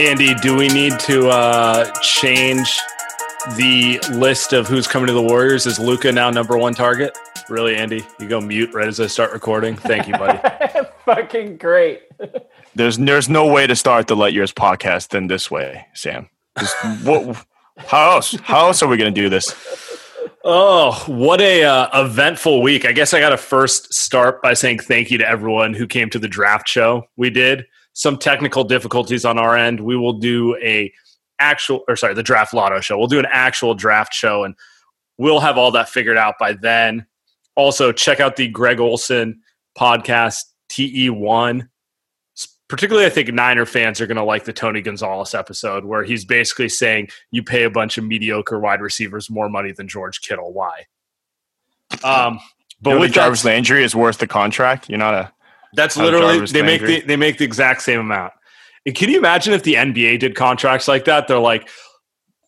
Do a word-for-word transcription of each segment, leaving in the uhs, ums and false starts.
Andy, do we need to uh, change the list of who's coming to the Warriors? Is Luka now number one target? Really, Andy? You go mute right as I start recording. Thank you, buddy. Fucking great. There's there's no way to start the Light Years podcast than this way, Sam. Just, what, how else? How else are we going to do this? Oh, what a uh, eventful week! I guess I got to first start by saying thank you to everyone who came to the draft show. We did. Some technical difficulties on our end. We will do a actual, or sorry, the draft lotto show. We'll do an actual draft show, and we'll have all that figured out by then. Also, check out the Greg Olsen podcast, T E one. Particularly, I think Niner fans are going to like the Tony Gonzalez episode, where he's basically saying you pay a bunch of mediocre wide receivers more money than George Kittle. Why? Um, but you know, with Jarvis that, Landry is worth the contract. You're not a. That's literally they make the they make the exact same amount. And can you imagine if the N B A did contracts like that? They're like,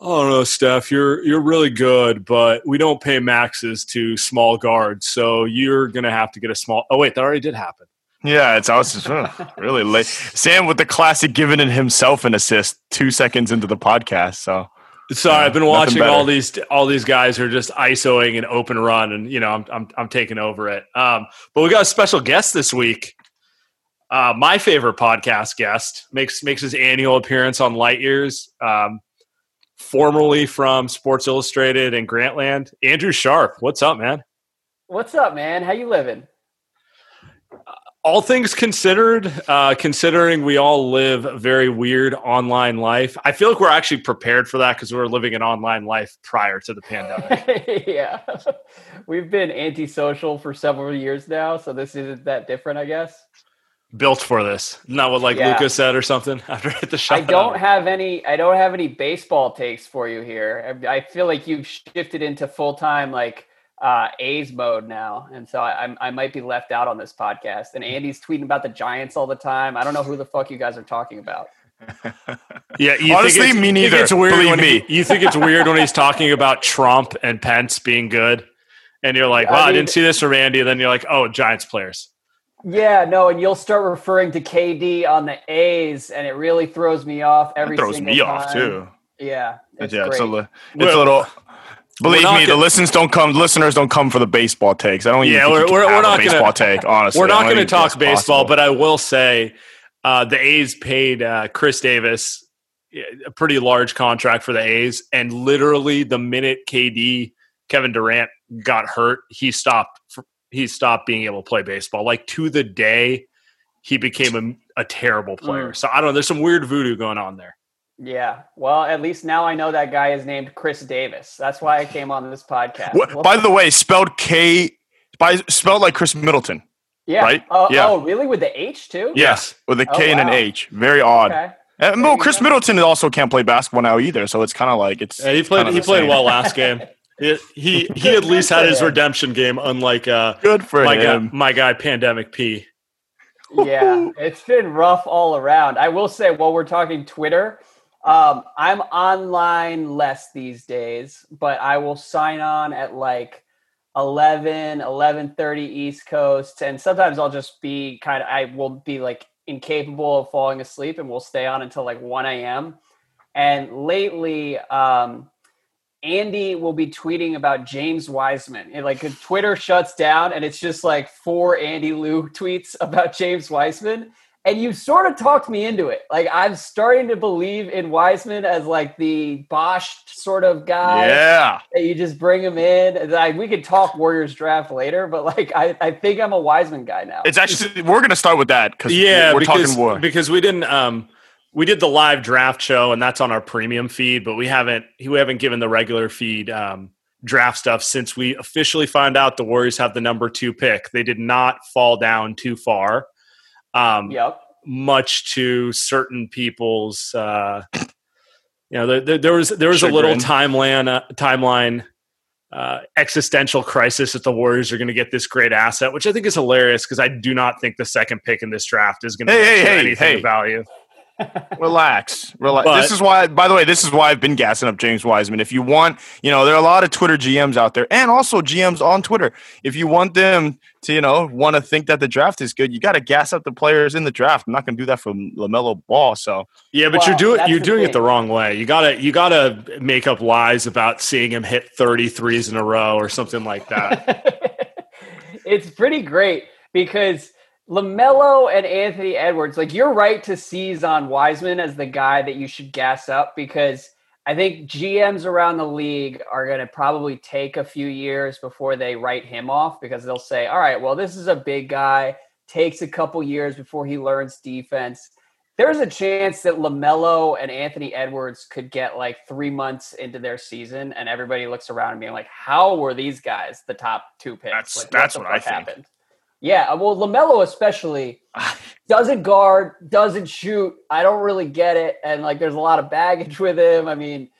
"Oh no, Steph, you're you're really good, but we don't pay maxes to small guards, so you're gonna have to get a small." Oh wait, that already did happen. Yeah, it's I was just ugh, really late. Sam with the classic giving himself an assist two seconds into the podcast. So sorry, yeah, I've been watching all these all these guys who are just ISOing an open run, and you know I'm I'm I'm taking over it. Um, but we got a special guest this week. Uh, my favorite podcast guest makes makes his annual appearance on Light Years. Um, formerly from Sports Illustrated and Grantland, Andrew Sharp. What's up, man? What's up, man? How you living? Uh, all things considered, uh, considering we all live a very weird online life, I feel like we're actually prepared for that because we were living an online life prior to the pandemic. Yeah, we've been antisocial for several years now, so this isn't that different, I guess. Built for this, not what like yeah. Luka said or something after the shot. I don't have any. I don't have any baseball takes for you here. I feel like you've shifted into full time like uh, A's mode now, and so I, I might be left out on this podcast. And Andy's tweeting about the Giants all the time. I don't know who the fuck you guys are talking about. Yeah, you honestly, think me neither. It's weird. Believe me. He, you think it's weird when he's talking about Trump and Pence being good, and you're like, "Wow, I, mean, I didn't see this from Andy." And then you're like, "Oh, Giants players." Yeah, no, and you'll start referring to K D on the A's, and it really throws me off every single time. It throws me off too. Yeah, it's yeah, great. It's a, it's well, a little. Believe me, gonna, the listeners don't come. Listeners don't come for the baseball takes. I don't even. Yeah, think we're you we're, we're not going to take. Honestly, we're not going to talk baseball, possible. But I will say, uh, the A's paid uh, Chris Davis a pretty large contract for the A's, and literally the minute K D, Kevin Durant got hurt, he stopped. He stopped being able to play baseball. Like to the day, he became a, a terrible player. Mm. So I don't know. There's some weird voodoo going on there. Yeah. Well, at least now I know that guy is named Chris Davis. That's why I came on this podcast. What, well, by the way, spelled K by spelled like Chris Middleton. Yeah. Right? Uh, yeah. Oh, really? With the H too? Yes. With a K oh, and wow. an H. Very odd. Okay. And well, Chris Middleton also can't play basketball now either. So it's kind of like it's. Yeah, he played. He played well last game. He he, he at least had his redemption game. Unlike uh, good for my him. Guy, my guy, Pandemic P. Yeah, it's been rough all around. I will say, while we're talking Twitter. Um, I'm online less these days, but I will sign on at like eleven, eleven thirty East Coast. And sometimes I'll just be kind of, I will be like incapable of falling asleep and will stay on until like one a.m. And lately, um, Andy will be tweeting about James Wiseman. It, like Twitter shuts down and it's just like four Andy Liu tweets about James Wiseman. And you sort of talked me into it. Like, I'm starting to believe in Wiseman as, like, the Bosch sort of guy. Yeah. That you just bring him in. Like, we could talk Warriors draft later, but, like, I, I think I'm a Wiseman guy now. It's actually – we're going to start with that because yeah, we're because, talking war. Because we didn't um, – we did the live draft show, and that's on our premium feed, but we haven't we haven't given the regular feed um, draft stuff since we officially found out the Warriors have the number two pick. They did not fall down too far. Um, yep. Much to certain people's, uh, you know, there, there, there was there was Chagrin. a little timeline uh, timeline uh, existential crisis that the Warriors are going to get this great asset, which I think is hilarious because I do not think the second pick in this draft is going to hey, hey, anything hey. of value. Relax, relax. But, this is why. By the way, this is why I've been gassing up James Wiseman. If you want, you know, there are a lot of Twitter G Ms out there, and also G Ms on Twitter. If you want them to, you know, want to think that the draft is good, you got to gas up the players in the draft. I'm not going to do that for LaMelo Ball. So yeah, but wow, you're doing you're doing thing. it the wrong way. You gotta you gotta make up lies about seeing him hit thirty-threes in a row or something like that. It's pretty great because. LaMelo and Anthony Edwards, like you're right to seize on Wiseman as the guy that you should gas up because I think G Ms around the league are going to probably take a few years before they write him off because they'll say, all right, well, this is a big guy, takes a couple years before he learns defense. There's a chance that LaMelo and Anthony Edwards could get like three months into their season and everybody looks around and being like, how were these guys the top two picks? That's, like, that's what, what I happened? think. Yeah, well, LaMelo especially doesn't guard, doesn't shoot. I don't really get it. And, like, there's a lot of baggage with him. I mean,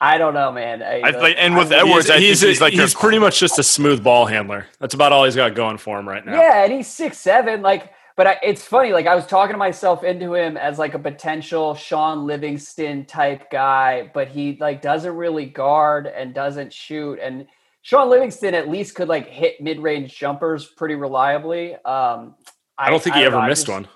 I don't know, man. I, I, like, and with I, Edwards, he's, I think he's, he's like – He's their... pretty much just a smooth ball handler. That's about all he's got going for him right now. Yeah, and he's six seven. Like, but I, it's funny. Like, I was talking to myself into him as, like, a potential Sean Livingston type guy. But he, like, doesn't really guard and doesn't shoot. And – Sean Livingston at least could like hit mid-range jumpers pretty reliably. Um, I, I don't think I he don't ever know, missed just, one.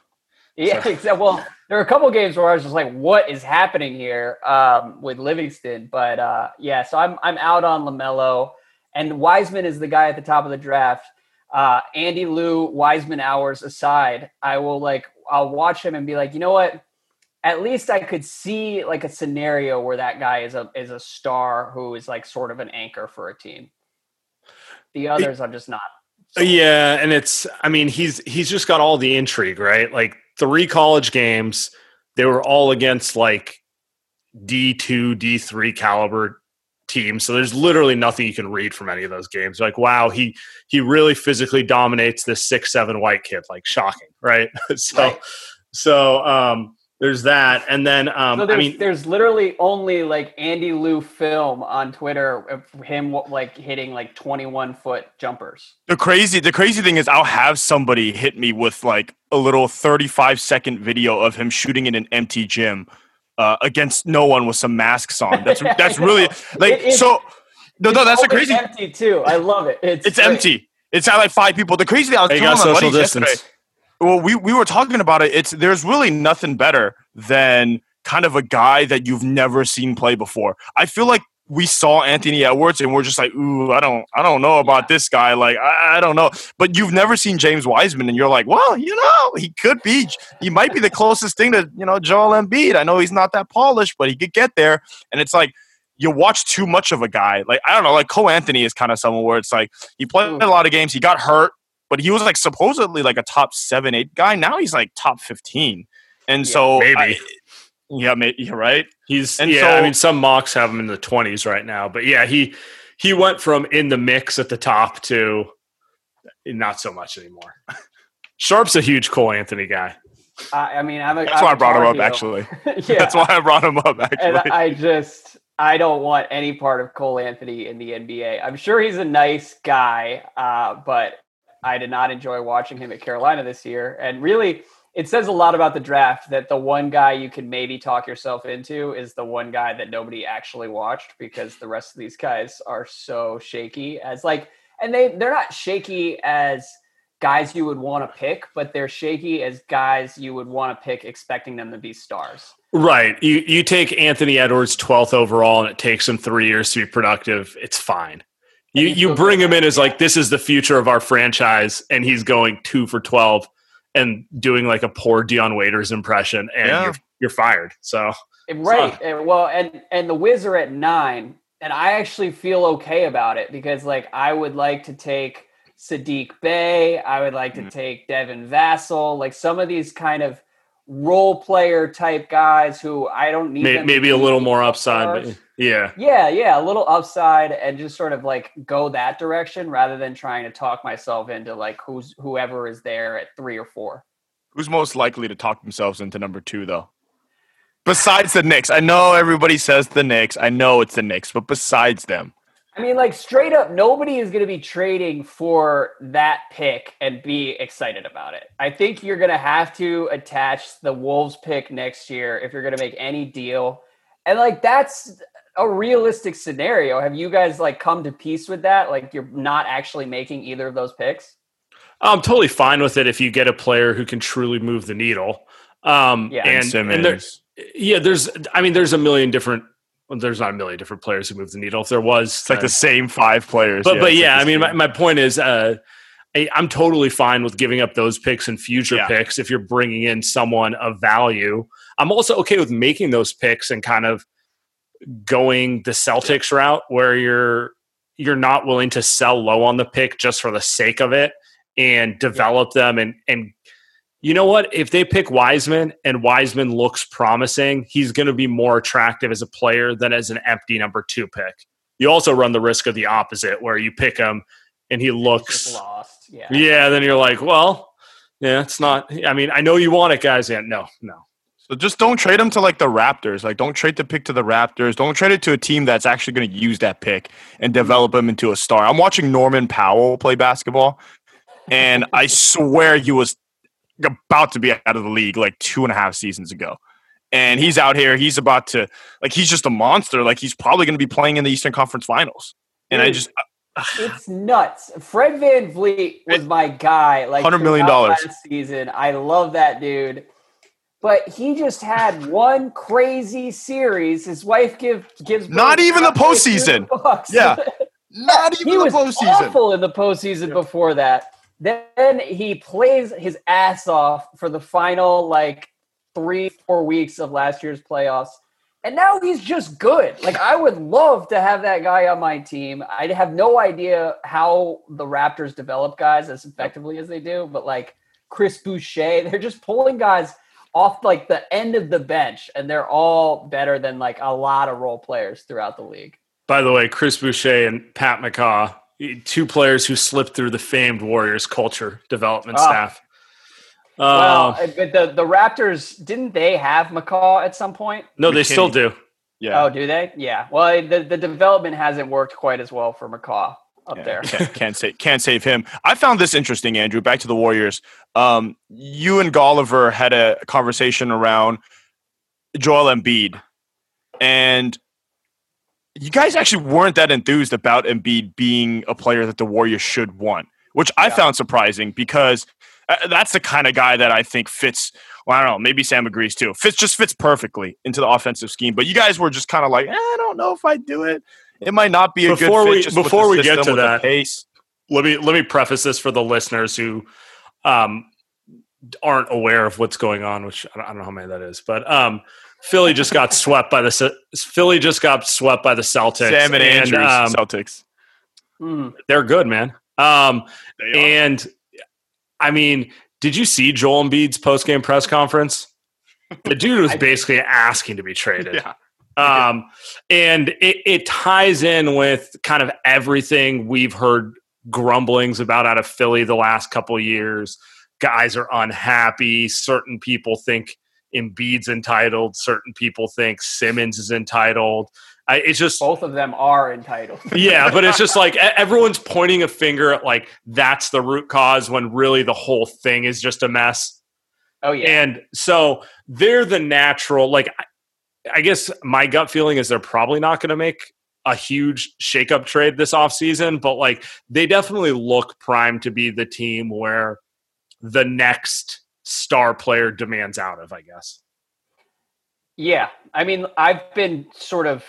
Yeah, so. except, well, there are a couple games where I was just like, "What is happening here um, with Livingston?" But uh, yeah, so I'm I'm out on LaMelo, and Wiseman is the guy at the top of the draft. Uh, Andy Liu, Wiseman hours aside, I will like I'll watch him and be like, you know what? At least I could see like a scenario where that guy is a is a star who is like sort of an anchor for a team. The others, I'm just not. Yeah, and it's, I mean, he's he's just got all the intrigue, right? Like, three college games, they were all against, like, D two, D three caliber teams, so there's literally nothing you can read from any of those games. Like, wow, he he really physically dominates this six seven white kid, like, shocking, right? so, right. so um, There's that. And then, um, so I mean, there's literally only like Andy Liu film on Twitter of him like hitting like twenty-one foot jumpers. The crazy, the crazy thing is I'll have somebody hit me with like a little thirty-five second video of him shooting in an empty gym uh, against no one with some masks on. That's, yeah, that's really like, it, it, so no, no, that's a crazy empty too. I love it. It's, it's empty. It's not like five people. The crazy thing I was hey, telling my buddies yesterday. Well, we, we were talking about it. It's there's really nothing better than kind of a guy that you've never seen play before. I feel like we saw Anthony Edwards and we're just like, ooh, I don't I don't know about this guy. Like, I, I don't know. But you've never seen James Wiseman and you're like, well, you know, he could be. He might be the closest thing to, you know, Joel Embiid. I know he's not that polished, but he could get there. And it's like, you watch too much of a guy. Like, I don't know, like Cole Anthony is kind of someone where it's like, he played a lot of games, he got hurt. But he was like supposedly like a top seven, eight guy. Now he's like top fifteen, and yeah, so maybe, I, yeah, maybe right. He's and yeah. So, I mean, some mocks have him in the twenties right now, but yeah, he he went from in the mix at the top to not so much anymore. Sharp's a huge Cole Anthony guy. Uh, I mean, I'm a, that's I'm why I brought him up actually. yeah. That's why I brought him up actually. And I just I don't want any part of Cole Anthony in the N B A. I'm sure he's a nice guy, uh, but. I did not enjoy watching him at Carolina this year. And really, it says a lot about the draft that the one guy you can maybe talk yourself into is the one guy that nobody actually watched because the rest of these guys are so shaky as like, and they, they're not shaky as guys you would want to pick, but they're shaky as guys you would want to pick expecting them to be stars. Right. You, you take Anthony Edwards twelfth overall and it takes him three years to be productive. It's fine. You you bring him in as like, this is the future of our franchise, and he's going two for twelve and doing like a poor Dion Waiters impression, and yeah. you're, you're fired. So Right. So. And, well, and, and the Wiz are at nine, and I actually feel okay about it because like I would like to take Sadiq Bey. I would like to mm. take Devin Vassell, like some of these kind of role player type guys who I don't need. Maybe, them maybe a little more upside, but yeah. Yeah. Yeah. A little upside and just sort of like go that direction rather than trying to talk myself into like who's whoever is there at three or four. Who's most likely to talk themselves into number two though? Besides the Knicks. I know everybody says the Knicks. I know it's the Knicks, but besides them. I mean, like straight up, nobody is going to be trading for that pick and be excited about it. I think you're going to have to attach the Wolves pick next year if you're going to make any deal. And like, that's a realistic scenario. Have you guys like come to peace with that? Like you're not actually making either of those picks? I'm totally fine with it if you get a player who can truly move the needle. Um, yeah. And, and, and there's, yeah, there's, I mean, there's a million different, well, there's not a million different players who move the needle. If there was it's like uh, the same five players, but, yeah, but yeah, like I mean, my, my point is, uh, I, I'm totally fine with giving up those picks and future yeah. picks. If you're bringing in someone of value, I'm also okay with making those picks and kind of going the Celtics route where you're you're not willing to sell low on the pick just for the sake of it and develop yeah. them. And and you know what? If they pick Wiseman and Wiseman looks promising, he's going to be more attractive as a player than as an empty number two pick. You also run the risk of the opposite where you pick him and he looks lost. Yeah. yeah, then you're like, well, yeah, it's not. I mean, I know you want it, guys. And no, no. So just don't trade them to like the Raptors. Like don't trade the pick to the Raptors. Don't trade it to a team that's actually going to use that pick and develop him into a star. I'm watching Norman Powell play basketball, and I swear he was about to be out of the league like two and a half seasons ago. And he's out here. He's about to like he's just a monster. Like he's probably going to be playing in the Eastern Conference Finals. And Dude, I just uh, it's nuts. Fred VanVleet was my guy. Like one hundred million dollars last season. I love that dude. But he just had one crazy series. His wife give, gives not even the postseason. Yeah, not even the postseason. He was awful in the postseason before that. Then he plays his ass off for the final like three, four weeks of last year's playoffs, and now he's just good. Like I would love to have that guy on my team. I have no idea how the Raptors develop guys as effectively as they do, but like Chris Boucher, they're just pulling guys off like the end of the bench, and they're all better than like a lot of role players throughout the league. By the way, Chris Boucher and Pat McCaw, two players who slipped through the famed Warriors culture development oh. staff. Well, uh, the the Raptors, didn't they have McCaw at some point? No, they McKinney. Still do. Yeah. Oh, do they? Yeah. Well, the, the development hasn't worked quite as well for McCaw up yeah, there. Can't, can't, save, can't save him. I found this interesting, Andrew. Back to the Warriors. Um, you and Golliver had a conversation around Joel Embiid, and you guys actually weren't that enthused about Embiid being a player that the Warriors should want, which I yeah. found surprising because – that's the kind of guy that I think fits. Well, I don't know. Maybe Sam agrees too. Fits just fits perfectly into the offensive scheme. But you guys were just kind of like, eh, I don't know if I do it. It might not be a before good fit. We, just before we get to that, pace. let me let me preface this for the listeners who um, aren't aware of what's going on. Which I don't know how many that is, but um, Philly just got swept by the Philly just got swept by the Celtics. Sam and Andrews, um, Celtics. They're good, man. Um, they and. I mean, did you see Joel Embiid's post-game press conference? The dude was basically asking to be traded. Yeah. Um, and it, it ties in with kind of everything we've heard grumblings about out of Philly the last couple of years. Guys are unhappy. Certain people think Embiid's entitled. Certain people think Simmons is entitled. I, it's just both of them are entitled. Yeah, but it's just like everyone's pointing a finger at like that's the root cause when really the whole thing is just a mess. Oh yeah, and so they're the natural. Like, I guess my gut feeling is they're probably not going to make a huge shakeup trade this offseason, but like they definitely look primed to be the team where the next star player demands out of. I guess. Yeah, I mean, I've been sort of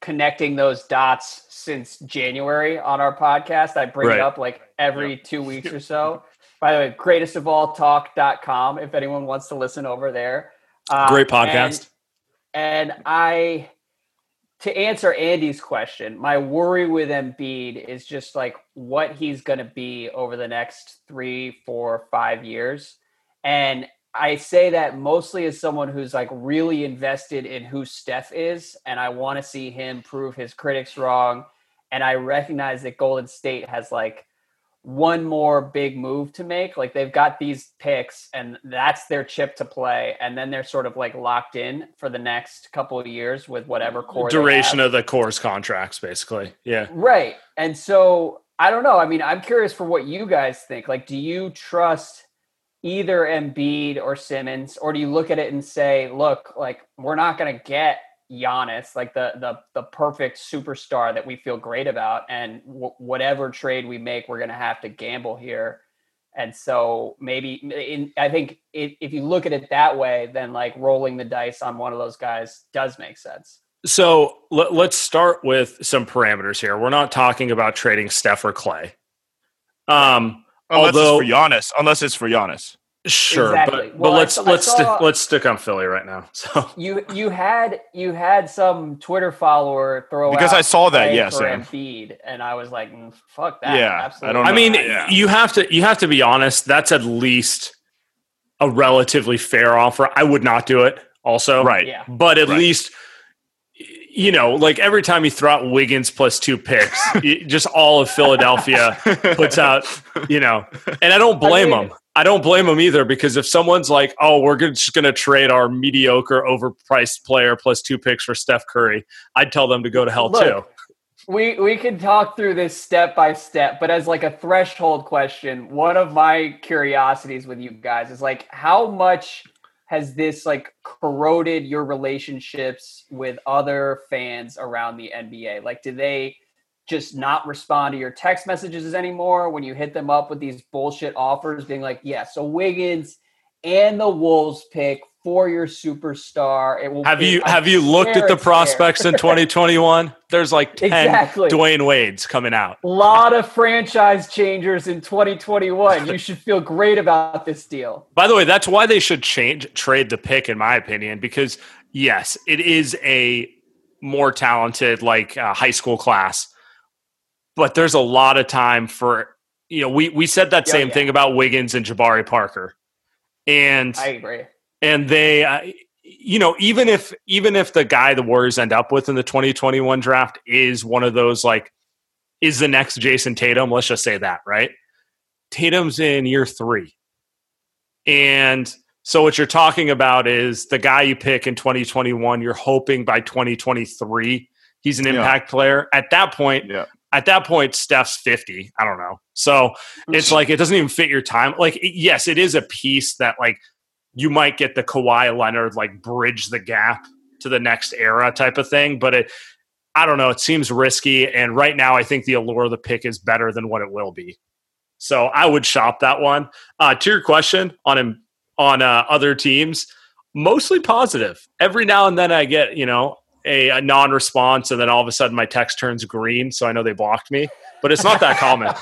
connecting those dots since January on our podcast. I bring right. it up like every yep. two weeks or so. By the way, greatest of all talk dot com if anyone wants to listen over there. Uh, Great podcast. And, and I, to answer Andy's question, my worry with Embiid is just like what he's going to be over the next three, four, five years. And I say that mostly as someone who's like really invested in who Steph is, and I want to see him prove his critics wrong. And I recognize that Golden State has like one more big move to make. Like they've got these picks and that's their chip to play. And then they're sort of like locked in for the next couple of years with whatever core duration of the core's contracts, basically. Yeah. Right. And so I don't know. I mean, I'm curious for what you guys think. Like, do you trust either Embiid or Simmons, or do you look at it and say, look, like we're not going to get Giannis, like the the the perfect superstar that we feel great about, and w- whatever trade we make, we're going to have to gamble here. And so maybe in, I think it, if you look at it that way, then like rolling the dice on one of those guys does make sense. So let, let's start with some parameters here. We're not talking about trading Steph or Clay. Um, Unless Although, it's for Giannis, unless it's for Giannis, sure. Exactly. But, well, but let's I, let's I saw, sti- let's stick on Philly right now. So you you had you had some Twitter follower throw because out I saw that yes, yeah, Embiid, and I was like, mm, fuck that. Yeah, absolutely. I, don't I mean, yeah. you have to you have to be honest. That's at least a relatively fair offer. I would not do it. Also, right? Yeah. But at right. least. You know, like every time you throw out Wiggins plus two picks, just all of Philadelphia puts out, you know, and I don't blame I mean, them. I don't blame them either, because if someone's like, oh, we're just going to trade our mediocre overpriced player plus two picks for Steph Curry, I'd tell them to go to hell look, too. We, we can talk through this step by step, but as like a threshold question, one of my curiosities with you guys is like, how much has this like corroded your relationships with other fans around the N B A? Like, do they just not respond to your text messages anymore when you hit them up with these bullshit offers being like, yeah, so Wiggins and the Wolves pick for your superstar. It will have be, you, I have you looked at the prospects in twenty twenty-one? There's like ten exactly. Dwayne Wade's coming out. A lot of franchise changers in twenty twenty-one. You should feel great about this deal. By the way, that's why they should change trade the pick, in my opinion, because yes, it is a more talented like uh, high school class, but there's a lot of time for, you know, we, we said that oh, same yeah. thing about Wiggins and Jabari Parker. And I agree. And they, uh, you know, even if even if the guy the Warriors end up with in the twenty twenty-one draft is one of those, like, is the next Jason Tatum, let's just say that, right? Tatum's in year three. And so what you're talking about is the guy you pick in twenty twenty-one, you're hoping by twenty twenty-three, he's an impact yeah. player. At that point, yeah. at that point, Steph's fifty. I don't know. So it's like, it doesn't even fit your time. Like, it, yes, it is a piece that like you might get the Kawhi Leonard, like bridge the gap to the next era type of thing. But it, I don't know. It seems risky. And right now I think the allure of the pick is better than what it will be. So I would shop that one. Uh, to your question on him, on uh, other teams, mostly positive. Every now and then I get, you know, a, a non-response, and then all of a sudden my text turns green, so I know they blocked me. But it's not that common.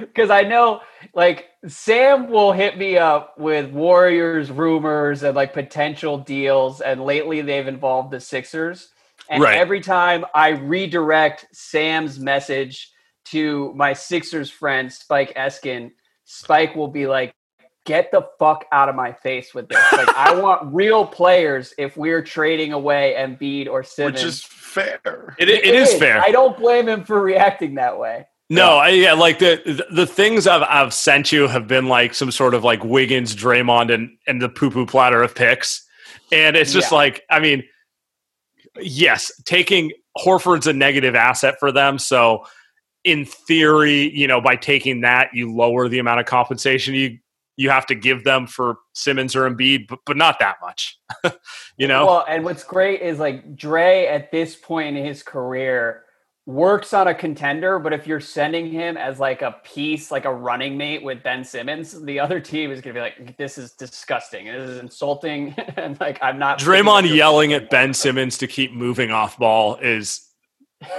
Because I know, like, Sam will hit me up with Warriors rumors and, like, potential deals, and lately they've involved the Sixers. And right. every time I redirect Sam's message to my Sixers friend, Spike Eskin, Spike will be like, get the fuck out of my face with this. Like, I want real players if we're trading away Embiid or Simmons. Which is fair. It, it, it is, is fair. I don't blame him for reacting that way. No, I, yeah, like the the things I've I've sent you have been like some sort of like Wiggins, Draymond, and, and the poo-poo platter of picks. And it's just yeah. like, I mean, yes, taking Horford's a negative asset for them, so in theory, you know, by taking that, you lower the amount of compensation you you have to give them for Simmons or Embiid, but, but not that much, you know? Well, and what's great is like Dre at this point in his career works on a contender, but if you're sending him as like a piece, like a running mate with Ben Simmons, the other team is going to be like, this is disgusting. This is insulting. And like, I'm not Draymond yelling at Ben Simmons to keep moving off ball is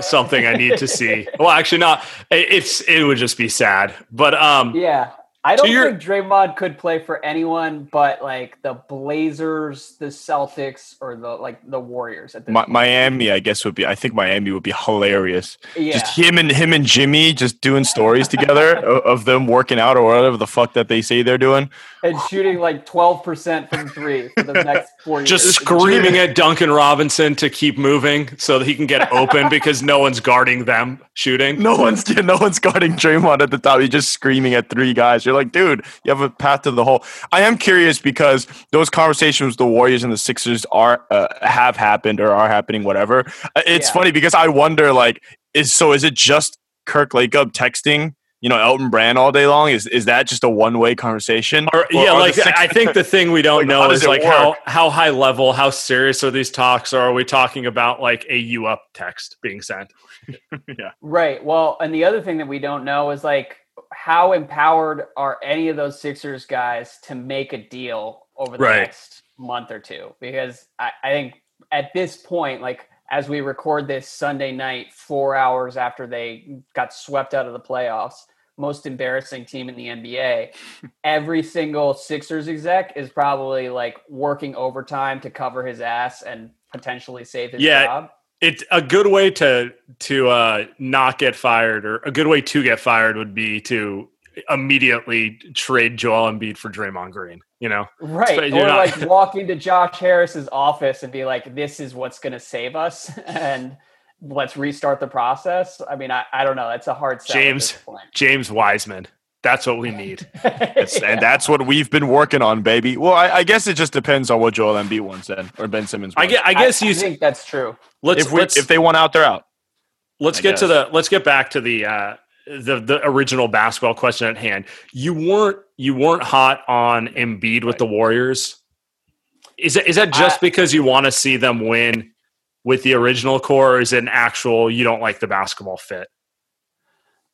something I need to see. Well, actually not. It's, it would just be sad, but um, yeah. I don't your, think Draymond could play for anyone but like the Blazers, the Celtics, or the like the Warriors. At this Mi- Miami, I guess would be. I think Miami would be hilarious. Yeah. Just him and him and Jimmy just doing stories together of them working out or whatever the fuck that they say they're doing, and shooting like twelve percent from three for the next four years. Just screaming at Duncan Robinson to keep moving so that he can get open because no one's guarding them shooting. No one's no one's guarding Draymond at the top. He's just screaming at three guys. You're like, dude, you have a path to the hole. I am curious because those conversations with the Warriors and the Sixers are uh, have happened or are happening, whatever. It's yeah. funny because I wonder, like, is so is it just Kirk Lakeup texting, you know, Elton Brand all day long? Is is that just a one-way conversation? Or, yeah, or like Sixers- I think the thing we don't like, know is like work? how how high level, how serious are these talks, or are we talking about like a you up text being sent? yeah. Right. Well, and the other thing that we don't know is like how empowered are any of those Sixers guys to make a deal over the right. next month or two? Because I, I think at this point, like as we record this Sunday night, four hours after they got swept out of the playoffs, most embarrassing team in the N B A, every single Sixers exec is probably like working overtime to cover his ass and potentially save his yeah. job. It's a good way to to uh, not get fired, or a good way to get fired would be to immediately trade Joel Embiid for Draymond Green, you know? Right. So or not- like walk into Josh Harris's office and be like, this is what's going to save us. And let's restart the process. I mean, I, I don't know. That's a hard sell. James, James Wiseman. That's what we need. It's, yeah. And that's what we've been working on, baby. Well, I, I guess it just depends on what Joel Embiid wants then, or Ben Simmons wants. I guess, I guess I, you I think that's true. Let's if, we, let's if they want out, they're out. Let's I get guess. to the let's get back to the uh, the the original basketball question at hand. You weren't you weren't hot on Embiid with the Warriors. Is that, is that just I, because you want to see them win with the original core, or is it an actual you don't like the basketball fit?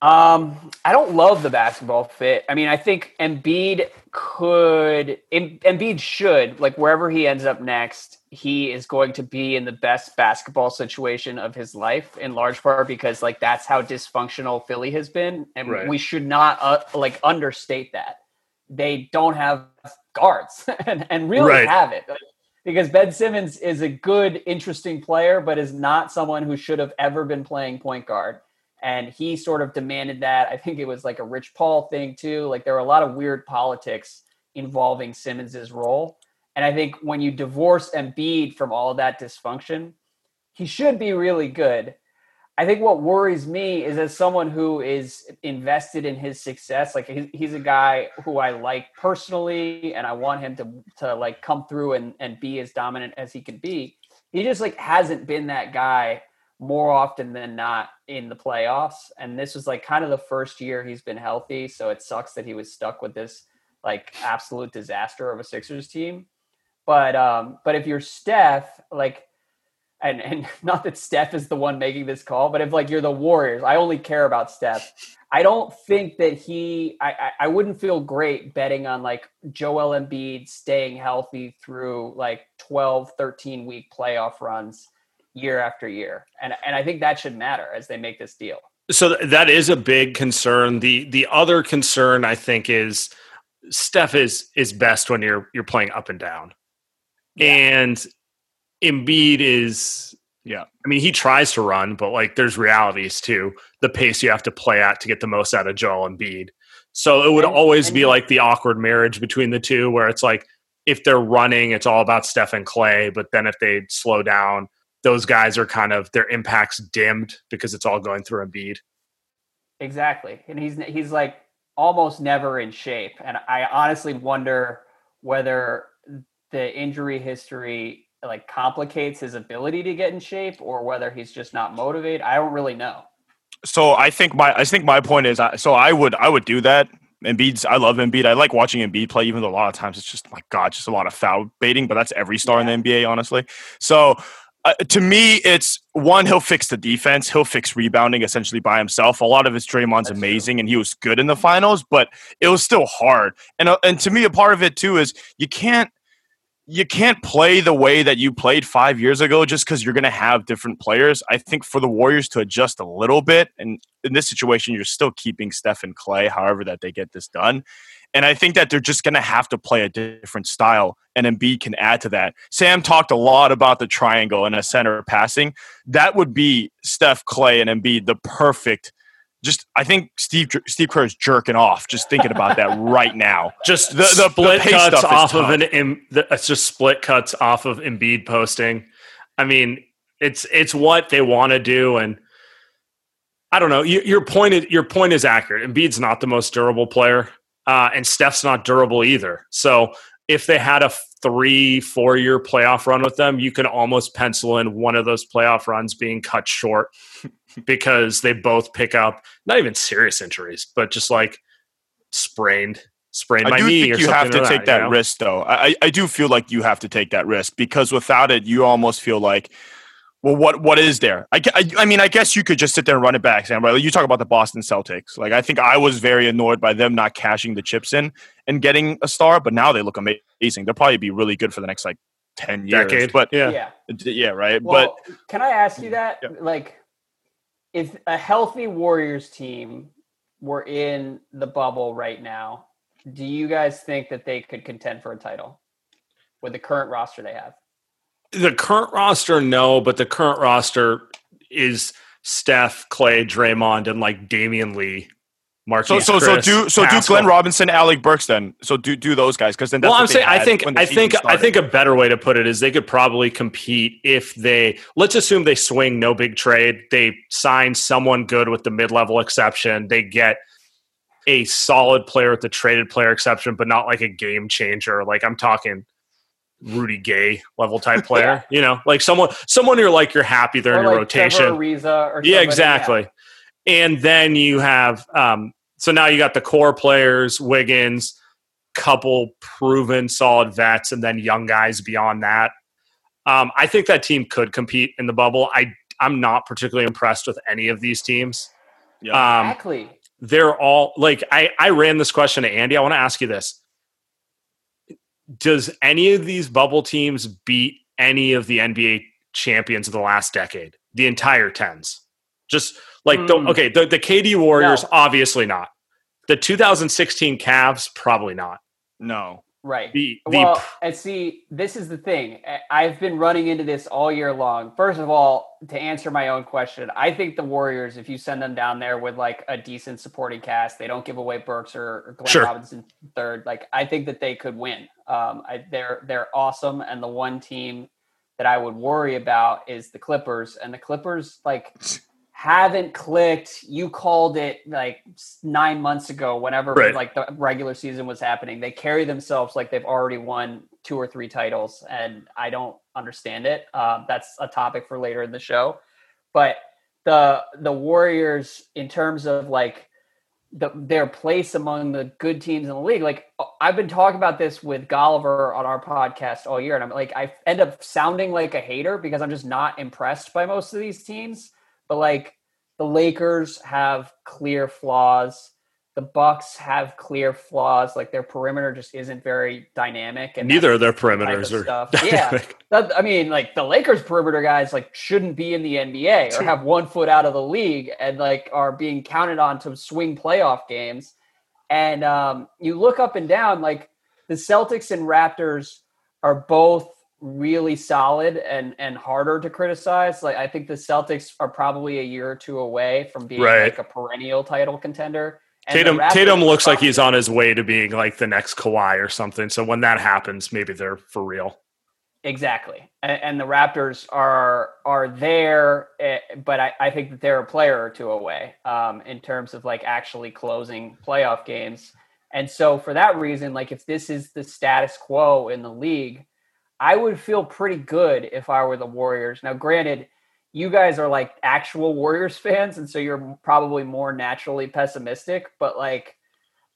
Um, I don't love the basketball fit. I mean, I think Embiid could, em, Embiid should, like wherever he ends up next, he is going to be in the best basketball situation of his life, in large part because like that's how dysfunctional Philly has been. And right. we should not uh, like understate that. They don't have guards and, and really right. have it. Like, because Ben Simmons is a good, interesting player, but is not someone who should have ever been playing point guard. And he sort of demanded that. I think it was like a Rich Paul thing too. Like there were a lot of weird politics involving Simmons's role. And I think when you divorce Embiid from all of that dysfunction, he should be really good. I think what worries me is, as someone who is invested in his success, like he's, he's a guy who I like personally, and I want him to, to like come through and, and be as dominant as he can be. He just like hasn't been that guy more often than not in the playoffs. And this was like kind of the first year he's been healthy. So it sucks that he was stuck with this like absolute disaster of a Sixers team. But, um, but if you're Steph, like, And and not that Steph is the one making this call, but if like you're the Warriors, I only care about Steph. I don't think that he, I, I, I wouldn't feel great betting on like Joel Embiid staying healthy through like twelve, thirteen week playoff runs year after year. And and I think that should matter as they make this deal. So that is a big concern. The the other concern I think is Steph is is best when you're you're playing up and down. Yeah. And Embiid is, yeah. I mean, he tries to run, but like there's realities to the pace you have to play at to get the most out of Joel Embiid. So it would and, always and be he, like the awkward marriage between the two, where it's like if they're running, it's all about Steph and Clay, but then if they slow down, those guys are kind of their impact's dimmed because it's all going through Embiid. Exactly, and he's he's like almost never in shape, and I honestly wonder whether the injury history like complicates his ability to get in shape, or whether he's just not motivated. I don't really know. So I think my, I think my point is, so I would, I would do that. Embiid's, I love Embiid. I like watching Embiid play, even though a lot of times it's just, my God, just a lot of foul baiting, but that's every star yeah. in the N B A, honestly. So uh, to me, it's one, he'll fix the defense. He'll fix rebounding essentially by himself. A lot of his Draymond's that's amazing true. And he was good in the finals, but it was still hard. And, uh, and to me, a part of it too, is you can't, You can't play the way that you played five years ago just because you're going to have different players. I think for the Warriors to adjust a little bit, and in this situation, you're still keeping Steph and Clay, however that they get this done. And I think that they're just going to have to play a different style, and Embiid can add to that. Sam talked a lot about the triangle and a center passing. That would be Steph, Clay, and Embiid, the perfect. Just, I think Steve Steve Kerr is jerking off just thinking about that right now. Just the, the split the cuts off of an, in, the, it's just split cuts off of Embiid posting. I mean, it's it's what they want to do, and I don't know. You, your point is your point is accurate. Embiid's not the most durable player, uh, and Steph's not durable either. So if they had a three, four year playoff run with them, you could almost pencil in one of those playoff runs being cut short because they both pick up not even serious injuries, but just like sprained, sprained my knee or something. I do think you have to take that risk, though. I, I do feel like you have to take that risk, because without it, you almost feel like, well, what what is there? I, I, I mean, I guess you could just sit there and run it back, Sam. Right? You talk about the Boston Celtics. Like, I think I was very annoyed by them not cashing the chips in and getting a star, but now they look amazing. They'll probably be really good for the next like ten years. Decade. But yeah, yeah, yeah right. Well, but can I ask you that? Yeah. Like, if a healthy Warriors team were in the bubble right now, do you guys think that they could contend for a title with the current roster they have? The current roster, no, but the current roster is Steph, Clay, Draymond, and like Damian Lee, Marquise So, so, Chris, so do so Pascal. do Glenn Robinson, Alec Burks, then. So do do those guys, because then. That's well, I'm saying I think I think started. I think a better way to put it is they could probably compete if they let's assume they swing no big trade, they sign someone good with the mid-level exception, they get a solid player with the traded player exception, but not like a game changer. Like I'm talking. Rudy Gay level type player, yeah. you know, like someone, someone you're like, you're happy they're or in your like rotation. Or yeah, exactly. Like and then you have, um, so now you got the core players, Wiggins, couple proven solid vets, and then young guys beyond that. Um, I think that team could compete in the bubble. I I'm not particularly impressed with any of these teams. Yeah. Um, exactly. They're all like, I, I ran this question to Andy. I want to ask you this. Does any of these bubble teams beat any of the N B A champions of the last decade? The entire tens? Just like, mm. the, okay, the, the K D Warriors, no. Obviously not. The two thousand sixteen Cavs, probably not. No. Right. The, the well, pr- and see, this is the thing. I've been running into this all year long. First of all, to answer my own question, I think the Warriors, if you send them down there with like a decent supporting cast, they don't give away Burks or, or Glenn sure. Robinson third. Like, I think that they could win. Um, I, they're they're awesome, and the one team that I would worry about is the Clippers. And the Clippers, like, haven't clicked. You called it like nine months ago, whenever right. like the regular season was happening. They carry themselves like they've already won two or three titles, and I don't understand it. Um, that's a topic for later in the show. But the the Warriors, in terms of like the, their place among the good teams in the league, like I've been talking about this with Golliver on our podcast all year, and I'm like, I end up sounding like a hater because I'm just not impressed by most of these teams. But like the Lakers have clear flaws. The Bucks have clear flaws. Like their perimeter just isn't very dynamic. And neither of their perimeters are stuff. Yeah. That, I mean, like the Lakers perimeter guys like shouldn't be in the N B A or have one foot out of the league and like are being counted on to swing playoff games. And um, you look up and down, like the Celtics and Raptors are both really solid and and harder to criticize. Like I think the Celtics are probably a year or two away from being right. like a perennial title contender. And Tatum Tatum looks probably, like he's on his way to being like the next Kawhi or something. So when that happens, maybe they're for real. Exactly. And, and the Raptors are are there, but I, I think that they're a player or two away um, in terms of like actually closing playoff games. And so for that reason, like if this is the status quo in the league, I would feel pretty good if I were the Warriors. Now, granted, you guys are like actual Warriors fans, and so you're probably more naturally pessimistic, but like,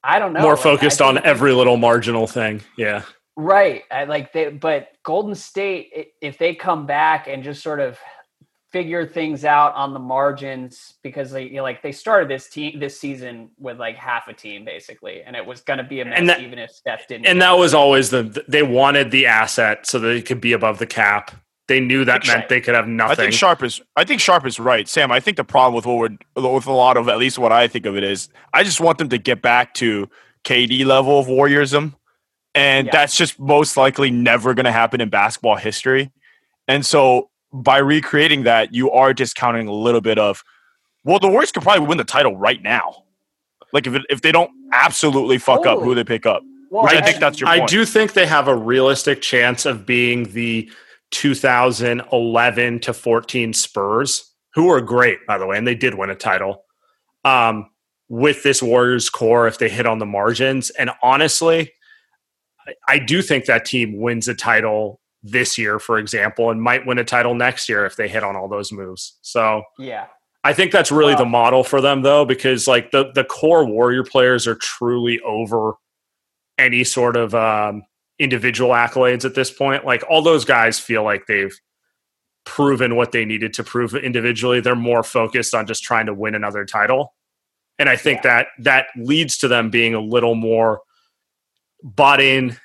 I don't know. More like, focused on every little marginal thing. Yeah. Right. I, like they, but Golden State, if they come back and just sort of figure things out on the margins, because they, you know, like they started this team this season with like half a team basically, and it was going to be a mess that, even if Steph didn't. And that was always the they wanted the asset so that it could be above the cap. They knew that meant Sharp. They could have nothing. I think Sharp is. I think Sharp is right, Sam. I think the problem with what we're with a lot of at least what I think of it is, I just want them to get back to K D level of warriorism, and yeah. that's just most likely never going to happen in basketball history, and so. By recreating that, you are discounting a little bit of, well, the Warriors could probably win the title right now. Like if it, if they don't absolutely fuck totally. up who they pick up. Well, which I, I think that's your I point. I do think they have a realistic chance of being the two thousand eleven to fourteen Spurs, who were great, by the way, and they did win a title um, with this Warriors core if they hit on the margins. And honestly, I, I do think that team wins a title this year, for example, and might win a title next year if they hit on all those moves. So yeah, I think that's really wow. the model for them though, because like the, the core Warrior players are truly over any sort of um, individual accolades at this point. Like all those guys feel like they've proven what they needed to prove individually. They're more focused on just trying to win another title. And I think yeah. that that leads to them being a little more bought in,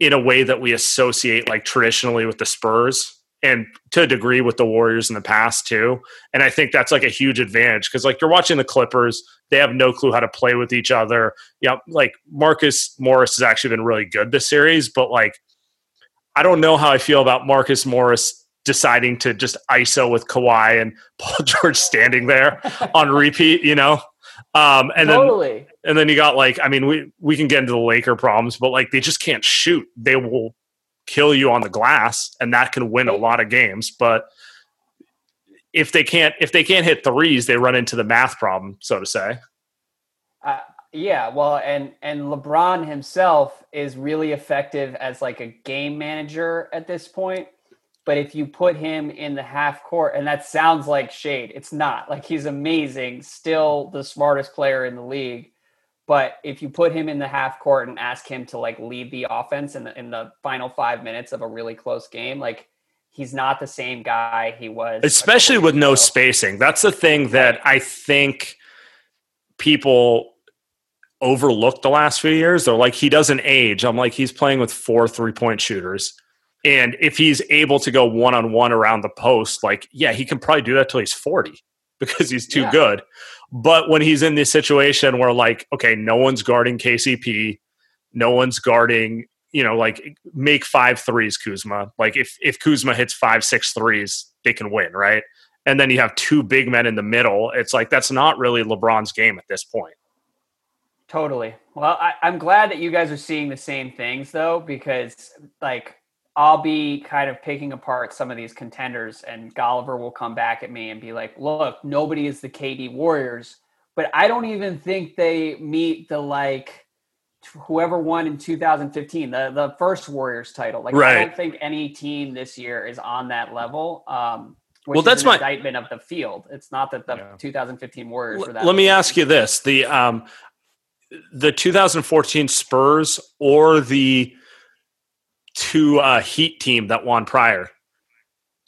in a way that we associate like traditionally with the Spurs and to a degree with the Warriors in the past too. And I think that's like a huge advantage because like you're watching the Clippers, they have no clue how to play with each other. Yeah, you know, like Marcus Morris has actually been really good this series, but like I don't know how I feel about Marcus Morris deciding to just I S O with Kawhi and Paul George standing there on repeat, you know? Um, and totally. then, and then you got like, I mean, we, we can get into the Laker problems, but like, they just can't shoot. They will kill you on the glass and that can win a lot of games. But if they can't, if they can't hit threes, they run into the math problem, so to say. Uh, yeah. Well, and, and LeBron himself is really effective as like a game manager at this point. But if you put him in the half court, and that sounds like shade, it's not. Like he's amazing, still the smartest player in the league. But if you put him in the half court and ask him to like lead the offense in the, in the final five minutes of a really close game, like he's not the same guy he was. Especially with no spacing. That's the thing that I think people overlooked the last few years. They're like, he doesn't age. I'm like, he's playing with four three-point shooters. And if he's able to go one-on-one around the post, like, yeah, he can probably do that till he's forty because he's too yeah. good. But when he's in this situation where, like, okay, no one's guarding K C P, no one's guarding, you know, like, make five threes, Kuzma. Like, if, if Kuzma hits five, six threes, they can win, right? And then you have two big men in the middle. It's like, that's not really LeBron's game at this point. Totally. Well, I, I'm glad that you guys are seeing the same things, though, because, like, I'll be kind of picking apart some of these contenders, and Golliver will come back at me and be like, look, nobody is the K D Warriors, but I don't even think they meet the, like, whoever won in two thousand fifteen, the, the first Warriors title. Like, right. I don't think any team this year is on that level. Um, which well, that's is an my indictment of the field. It's not that the yeah. two thousand fifteen Warriors L- were that. Let me ask you this. The, um, the two thousand fourteen Spurs or the to a Heat team that won prior.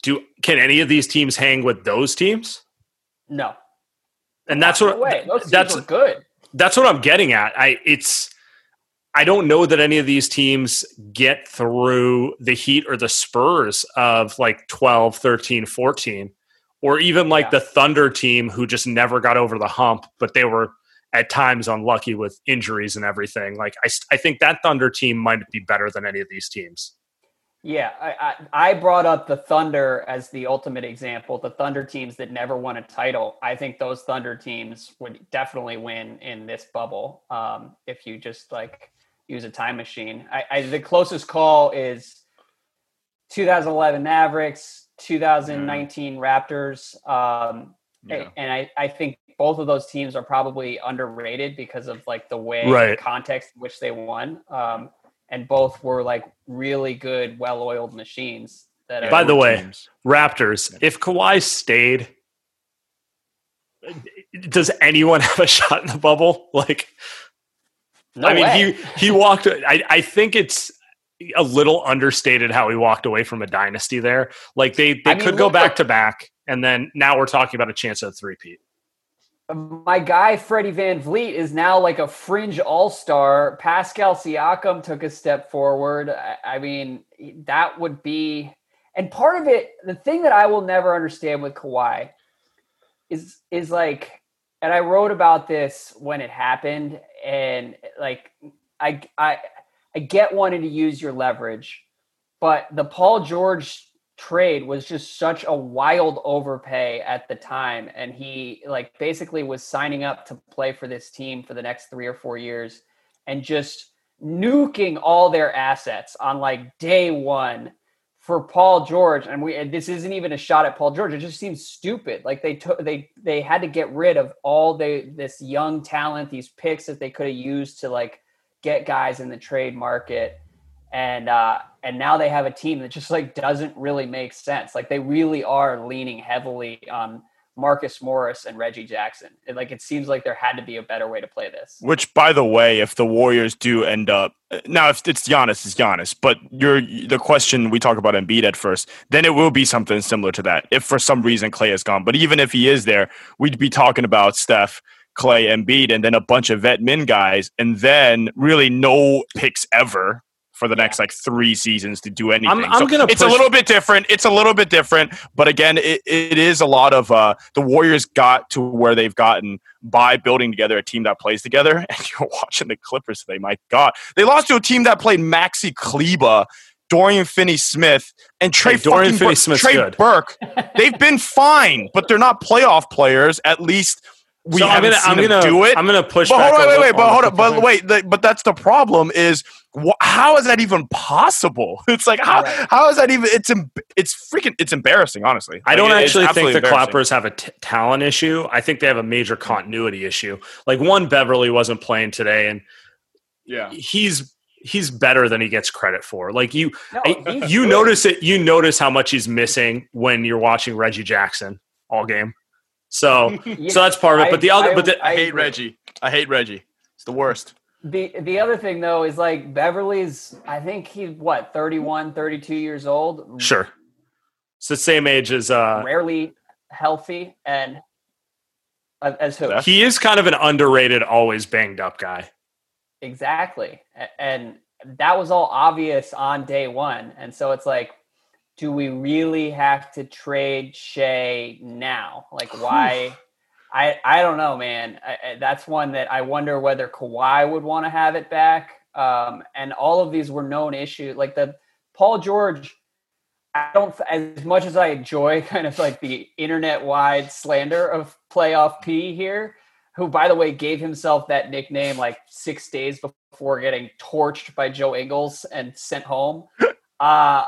Do can any of these teams hang with those teams? No. And that's what those that's teams good. That's what I'm getting at. I it's I don't know that any of these teams get through the Heat or the Spurs of like twelve, thirteen, fourteen or even like yeah. the Thunder team who just never got over the hump, but they were at times unlucky with injuries and everything. Like I, I think that Thunder team might be better than any of these teams. Yeah. I, I, I brought up the Thunder as the ultimate example, the Thunder teams that never won a title. I think those Thunder teams would definitely win in this bubble. Um, if you just like use a time machine, I, I the closest call is two thousand eleven Mavericks, two thousand nineteen mm. Raptors. Um, yeah. And I, I think, both of those teams are probably underrated because of like the way right. the context in which they won. Um, and both were like really good, well-oiled machines. That By the way, teams. Raptors, if Kawhi stayed, does anyone have a shot in the bubble? Like, no I mean, way. he, he walked, I, I think it's a little understated how he walked away from a dynasty there. Like they, they I could mean, go back like, to back. And then now we're talking about a chance of three-peat. My guy, Freddie VanVleet, is now like a fringe all-star. Pascal Siakam took a step forward. I, I mean, that would be – and part of it, the thing that I will never understand with Kawhi is is like – and I wrote about this when it happened, and like I, I, I get wanting to use your leverage, but the Paul George – trade was just such a wild overpay at the time, and he like basically was signing up to play for this team for the next three or four years and just nuking all their assets on like day one for Paul George. And we and this isn't even a shot at Paul George, it just seems stupid. Like they took they they had to get rid of all the this young talent, these picks that they could have used to like get guys in the trade market. And uh, and now they have a team that just like doesn't really make sense. Like they really are leaning heavily on Marcus Morris and Reggie Jackson. It, like it seems like there had to be a better way to play this. Which, by the way, if the Warriors do end up now, if it's Giannis, it's Giannis. But you're the question we talk about Embiid at first. Then it will be something similar to that. If for some reason Clay is gone, but even if he is there, we'd be talking about Steph, Clay, Embiid, and then a bunch of vet min guys, and then really no picks ever. For the next like three seasons to do anything. I'm, I'm so gonna it's push- a little bit different. It's a little bit different. But again, it, it is a lot of uh, the Warriors got to where they've gotten by building together a team that plays together. And you're watching the Clippers today. My God. They lost to a team that played Maxi Kleba, Dorian Finney-Smith, and Trey, hey, Dorian Finney-Smith, Trey good. Burke. They've been fine, but they're not playoff players, at least – We so haven't I'm gonna, seen I'm gonna, do it. I'm gonna push. But back hold on, wait, wait, but hold on, but wait, the, but that's the problem. Is wh- how is that even possible? It's like how right. how is that even? It's it's freaking it's embarrassing. Honestly, I like, don't it, actually think the Clippers have a t- talent issue. I think they have a major continuity issue. Like one, Beverly wasn't playing today, and yeah, he's he's better than he gets credit for. Like you, no, I, you good. notice it. You notice how much he's missing when you're watching Reggie Jackson all game. So, yeah, so that's part of it. But the I, other, I, but the, I, I hate Reggie. I hate Reggie. It's the worst. The the other thing though is like Beverly's. I think he's what thirty-one, thirty-two years old. Sure, it's the same age as uh, rarely healthy and uh, as who he is kind of an underrated, always banged up guy. Exactly, and that was all obvious on day one, and so it's like. Do we really have to trade Shea now? Like, why? I I don't know, man. I, I, that's one that I wonder whether Kawhi would want to have it back. Um, and all of these were known issues. Like the Paul George, I don't. As much as I enjoy kind of like the internet-wide slander of playoff P here, who, by the way, gave himself that nickname like six days before getting torched by Joe Ingles and sent home. Uh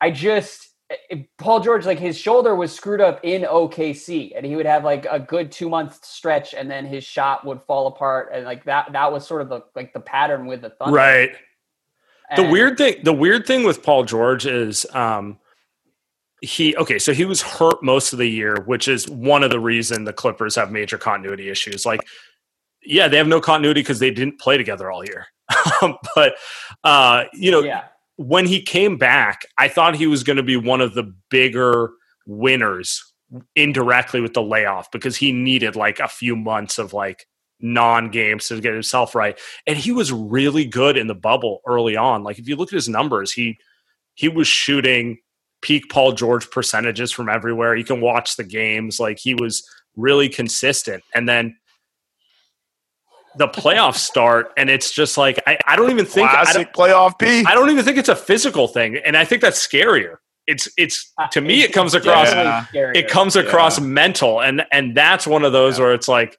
I just – Paul George, like his shoulder was screwed up in O K C, and he would have like a good two-month stretch, and then his shot would fall apart. And like that that was sort of the, like the pattern with the Thunder. Right. And the weird thing the weird thing with Paul George is um, he – okay, so he was hurt most of the year, which is one of the reason the Clippers have major continuity issues. Like, yeah, they have no continuity because they didn't play together all year. But, uh, you know yeah. – when he came back, I thought he was going to be one of the bigger winners indirectly with the layoff, because he needed like a few months of like non-games to get himself right. And he was really good in the bubble early on. Like if you look at his numbers, he he was shooting peak Paul George percentages from everywhere. You can watch the games. Like he was really consistent. And then the playoffs start, and it's just like I, I don't even think classic I playoff P. I don't even think it's a physical thing, and I think that's scarier. It's it's to me it comes across yeah. it comes across yeah. mental, and and that's one of those yeah. where it's like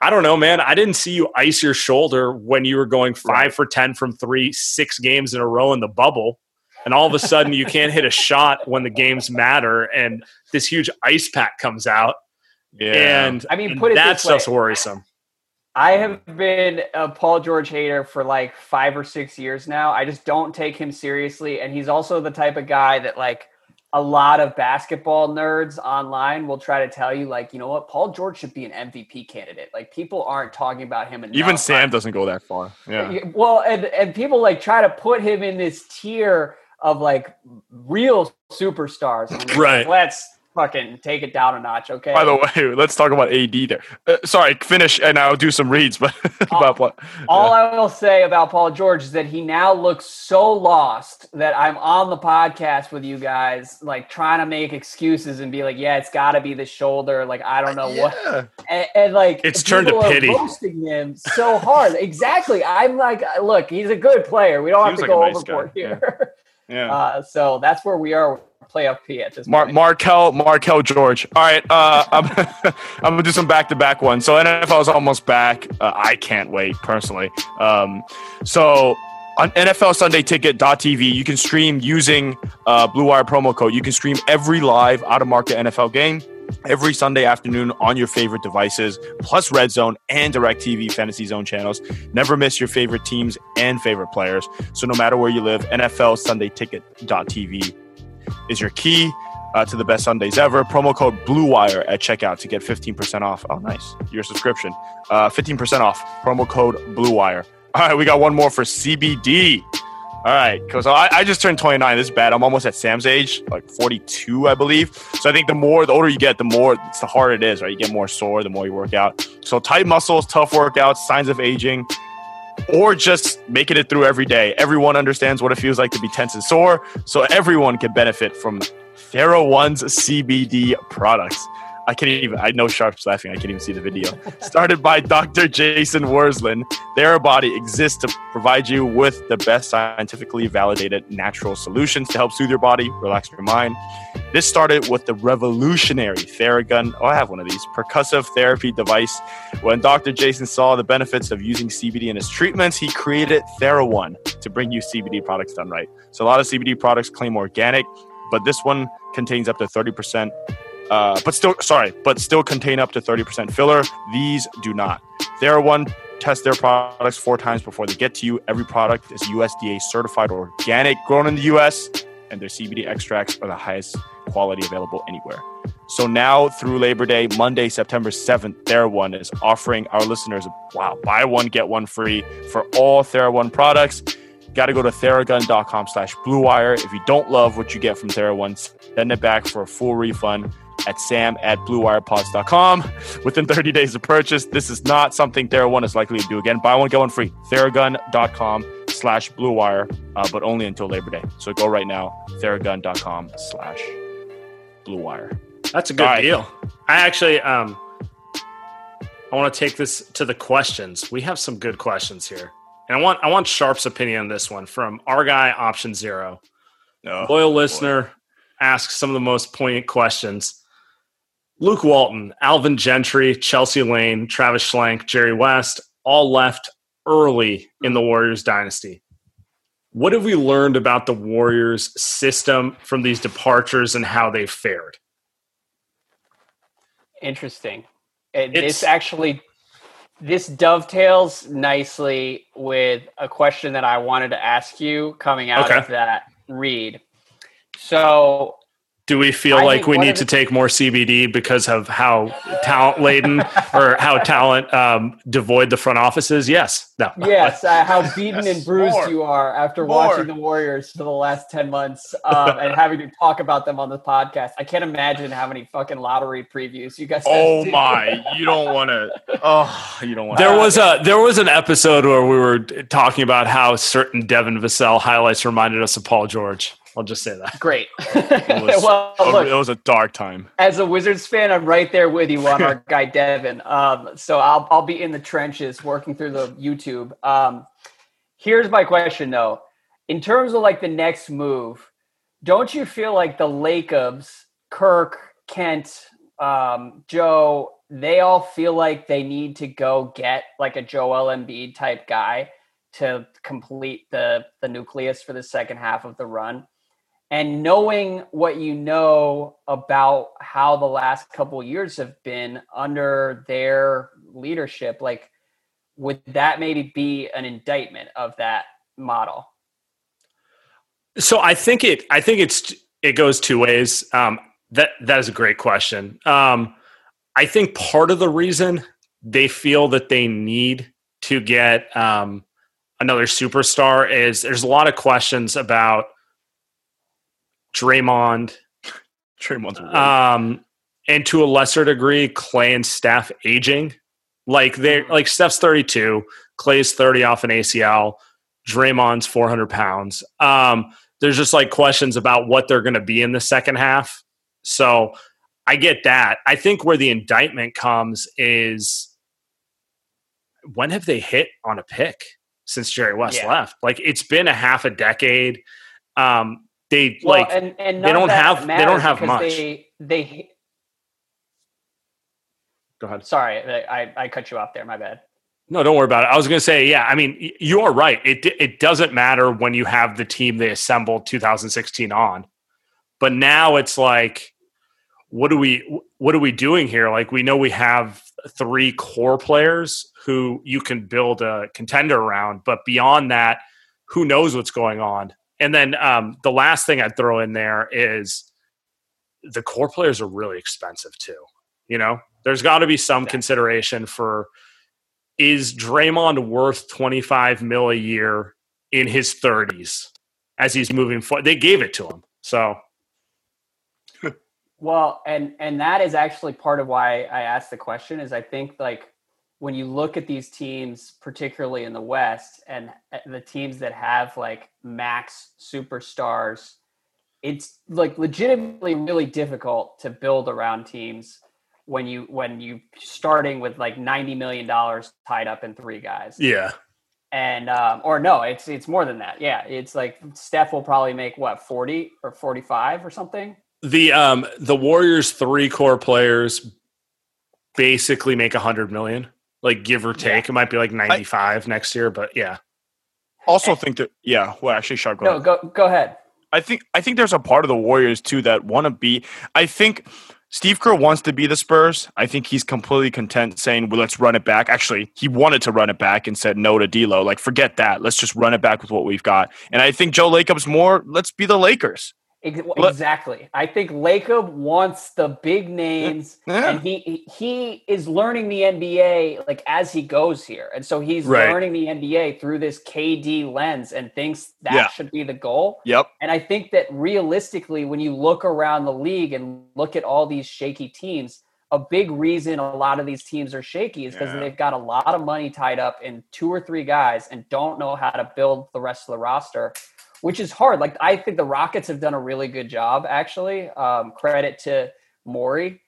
I don't know, man. I didn't see you ice your shoulder when you were going five right. for ten from three, six games in a row in the bubble, and all of a sudden you can't hit a shot when the games matter, and this huge ice pack comes out. Yeah, and I mean, put it that this stuff's way. worrisome. I have been a Paul George hater for like five or six years now. I just don't take him seriously. And he's also the type of guy that like a lot of basketball nerds online will try to tell you like, you know what, Paul George should be an M V P candidate. Like people aren't talking about him enough. Even Sam doesn't go that far. Yeah. Well, and, and people like try to put him in this tier of like real superstars. And right. Like, let's fucking take it down a notch, okay? By the way, let's talk about A D there. Uh, sorry, finish, and I'll do some reads. But about all, yeah. all I will say about Paul George is that he now looks so lost that I'm on the podcast with you guys, like trying to make excuses and be like, "Yeah, it's got to be the shoulder." Like I don't know yeah. what, and, and like it's turned to pity. Roasting him so hard. Exactly. I'm like, look, he's a good player. We don't Seems have to like go nice overboard guy. Here. Yeah. yeah. Uh, so that's where we are. Playoff P at this Mar- point. Markel, Markel George. All right, uh, I'm, I'm going to do some back-to-back ones. So N F L is almost back. Uh, I can't wait, personally. Um, so on N F L Sunday Ticket dot T V, you can stream using uh, Blue Wire promo code. You can stream every live out-of-market N F L game every Sunday afternoon on your favorite devices, plus Red Zone and DirecTV Fantasy Zone channels. Never miss your favorite teams and favorite players. So no matter where you live, N F L Sunday Ticket dot T V is your key uh, to the best Sundays ever. Promo code BLUEWIRE at checkout to get fifteen percent off. Oh, nice. Your subscription. Uh, fifteen percent off. Promo code BLUEWIRE. All right, we got one more for C B D. All right, because I, I just turned twenty-nine. This is bad. I'm almost at Sam's age, like forty-two, I believe. So I think the more, the older you get, the more, it's the harder it is, right? You get more sore the more you work out. So tight muscles, tough workouts, signs of aging, or just making it through every day. Everyone understands what it feels like to be tense and sore, so everyone can benefit from TheraOne's C B D products. I can't even, I know Sharp's laughing. I can't even see the video. Started by Doctor Jason Worsland, TheraBody exists to provide you with the best scientifically validated natural solutions to help soothe your body, relax your mind. This started with the revolutionary TheraGun. Oh, I have one of these percussive therapy device. When Doctor Jason saw the benefits of using C B D in his treatments, he created TheraOne to bring you C B D products done right. So a lot of C B D products claim organic, but this one contains up to thirty percent. Uh, but still, sorry, but still contain up to thirty percent filler. These do not. TheraOne tests their products four times before they get to you. Every product is U S D A certified organic, grown in the U S, and their C B D extracts are the highest quality available anywhere. So now through Labor Day, Monday, September seventh, TheraOne is offering our listeners, wow, buy one, get one free for all TheraOne products. Got to go to theragun.com slash bluewire. If you don't love what you get from TheraOne, send it back for a full refund at sam at bluewirepods.com within thirty days of purchase. This is not something TheraOne is likely to do again. Buy one, get one free. Theragun.com slash bluewire, uh, but only until Labor Day. So go right now, Theragun.com slash bluewire. That's a good right. deal. I actually, um, I want to take this to the questions. We have some good questions here. And I want, I want Sharp's opinion on this one from our guy, Option Zero. Oh, Loyal boy. Listener asks some of the most poignant questions. Luke Walton, Alvin Gentry, Chelsea Lane, Travis Schlenk, Jerry West, all left early in the Warriors dynasty. What have we learned about the Warriors' system from these departures and how they fared? Interesting. It, it's, it's actually this dovetails nicely with a question that I wanted to ask you coming out okay. of that read. So, do we feel I like we need to take more C B D because of how talent laden or how talent um, devoid the front office is? Yes. No. Yes. Uh, how beaten yes. and bruised more. you are after more. watching the Warriors for the last ten months um, and having to talk about them on the podcast. I can't imagine how many fucking lottery previews you guys. Oh do. my, you don't want to. Oh, you don't want to. There was a, there was an episode where we were talking about how certain Devin Vassell highlights reminded us of Paul George. I'll just say that. Great. It was, well, look, it was a dark time. As a Wizards fan, I'm right there with you on our guy Devin. Um, so I'll I'll be in the trenches working through the YouTube. Um, here's my question though. In terms of like the next move, don't you feel like the Lakers, Kirk, Kent, um, Joe, they all feel like they need to go get like a Joel Embiid type guy to complete the the nucleus for the second half of the run? And knowing what you know about how the last couple of years have been under their leadership, like, would that maybe be an indictment of that model? So I think it, I think it's, it goes two ways. Um, that, that is a great question. Um, I think part of the reason they feel that they need to get um, another superstar is there's a lot of questions about Draymond, Draymond's um, and to a lesser degree, Clay and Steph aging. Like they, like Steph's thirty-two, Clay's thirty off an A C L, Draymond's four hundred pounds. Um, there's just like questions about what they're going to be in the second half. So I get that. I think where the indictment comes is when have they hit on a pick since Jerry West yeah. left? Like it's been a half a decade. Um, They well, like and, and they don't have they don't have much. They, they Go ahead. Sorry, I, I cut you off there. My bad. No, don't worry about it. I was going to say, yeah. I mean, you are right. It it doesn't matter when you have the team they assembled two thousand sixteen on, but now it's like, what do we what are we doing here? Like we know we have three core players who you can build a contender around, but beyond that, who knows what's going on? And then um, the last thing I'd throw in there is the core players are really expensive too. You know, there's got to be some exactly. consideration for, is Draymond worth twenty-five mil a year in his thirties as he's moving forward? They gave it to him. So. Well, and, and that is actually part of why I asked the question is I think like, when you look at these teams, particularly in the West, and the teams that have like max superstars, it's like legitimately really difficult to build around teams when you when you starting with like ninety million dollars tied up in three guys. Yeah. And um, or no, it's it's more than that. Yeah, it's like Steph will probably make what forty or forty-five or something. The um the Warriors' three core players basically make one hundred million. Like give or take, yeah. It might be like ninety-five I, next year, but yeah. Also think that yeah, well actually, Sean, go no, ahead. go go ahead. I think I think there's a part of the Warriors too that want to be. I think Steve Kerr wants to be the Spurs. I think he's completely content saying, "Well, let's run it back." Actually, he wanted to run it back and said no to D'Lo. Like forget that. Let's just run it back with what we've got. And I think Joe Lacob's more. Let's be the Lakers. Exactly. I think Lacob wants the big names, yeah. and he he is learning the N B A like as he goes here, and so he's right. learning the N B A through this K D lens, and thinks that yeah. should be the goal. Yep. And I think that realistically, when you look around the league and look at all these shaky teams, a big reason a lot of these teams are shaky is because yeah. they've got a lot of money tied up in two or three guys and don't know how to build the rest of the roster. Which is hard. Like I think the Rockets have done a really good job, actually. Um, credit to Morey,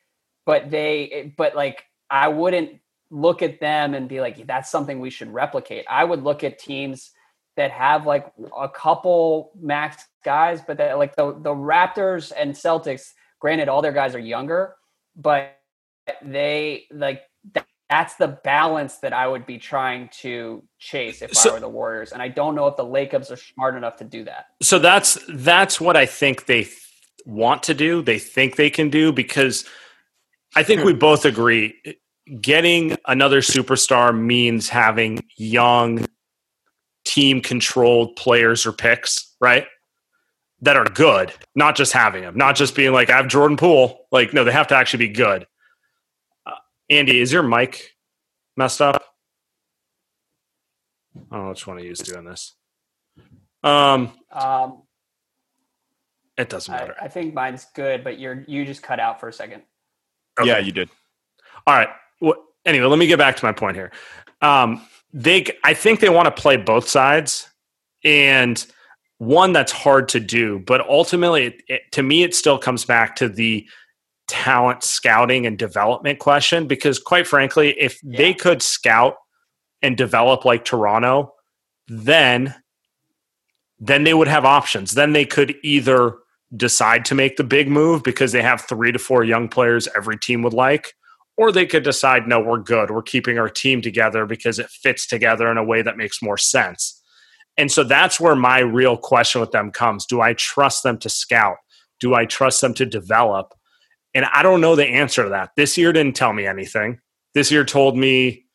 but they, but like I wouldn't look at them and be like, that's something we should replicate. I would look at teams that have like a couple max guys, but that like the the Raptors and Celtics. Granted, all their guys are younger, but they like that, that's the balance that I would be trying to chase if so, I were the Warriors. And I don't know if the Lakers are smart enough to do that. So that's, that's what I think they th- want to do. They think they can do, because I think we both agree getting another superstar means having young team controlled players or picks, right? That are good, not just having them, not just being like, I have Jordan Poole. Like, no, they have to actually be good. Uh, Andy, is your mic messed up? I don't know which one of you is doing this. Um, um, it doesn't matter. I, I think mine's good, but you're, you just cut out for a second. Okay. Yeah, you did. All right. Well, anyway, let me get back to my point here. Um, they, I think they want to play both sides, and one that's hard to do, but ultimately it, it, to me, it still comes back to the talent scouting and development question, because quite frankly, if yeah. they could scout and develop like Toronto, then, then they would have options. Then they could either decide to make the big move because they have three to four young players every team would like, or they could decide, no, we're good. We're keeping our team together because it fits together in a way that makes more sense. And so that's where my real question with them comes. Do I trust them to scout? Do I trust them to develop? And I don't know the answer to that. This year didn't tell me anything. This year told me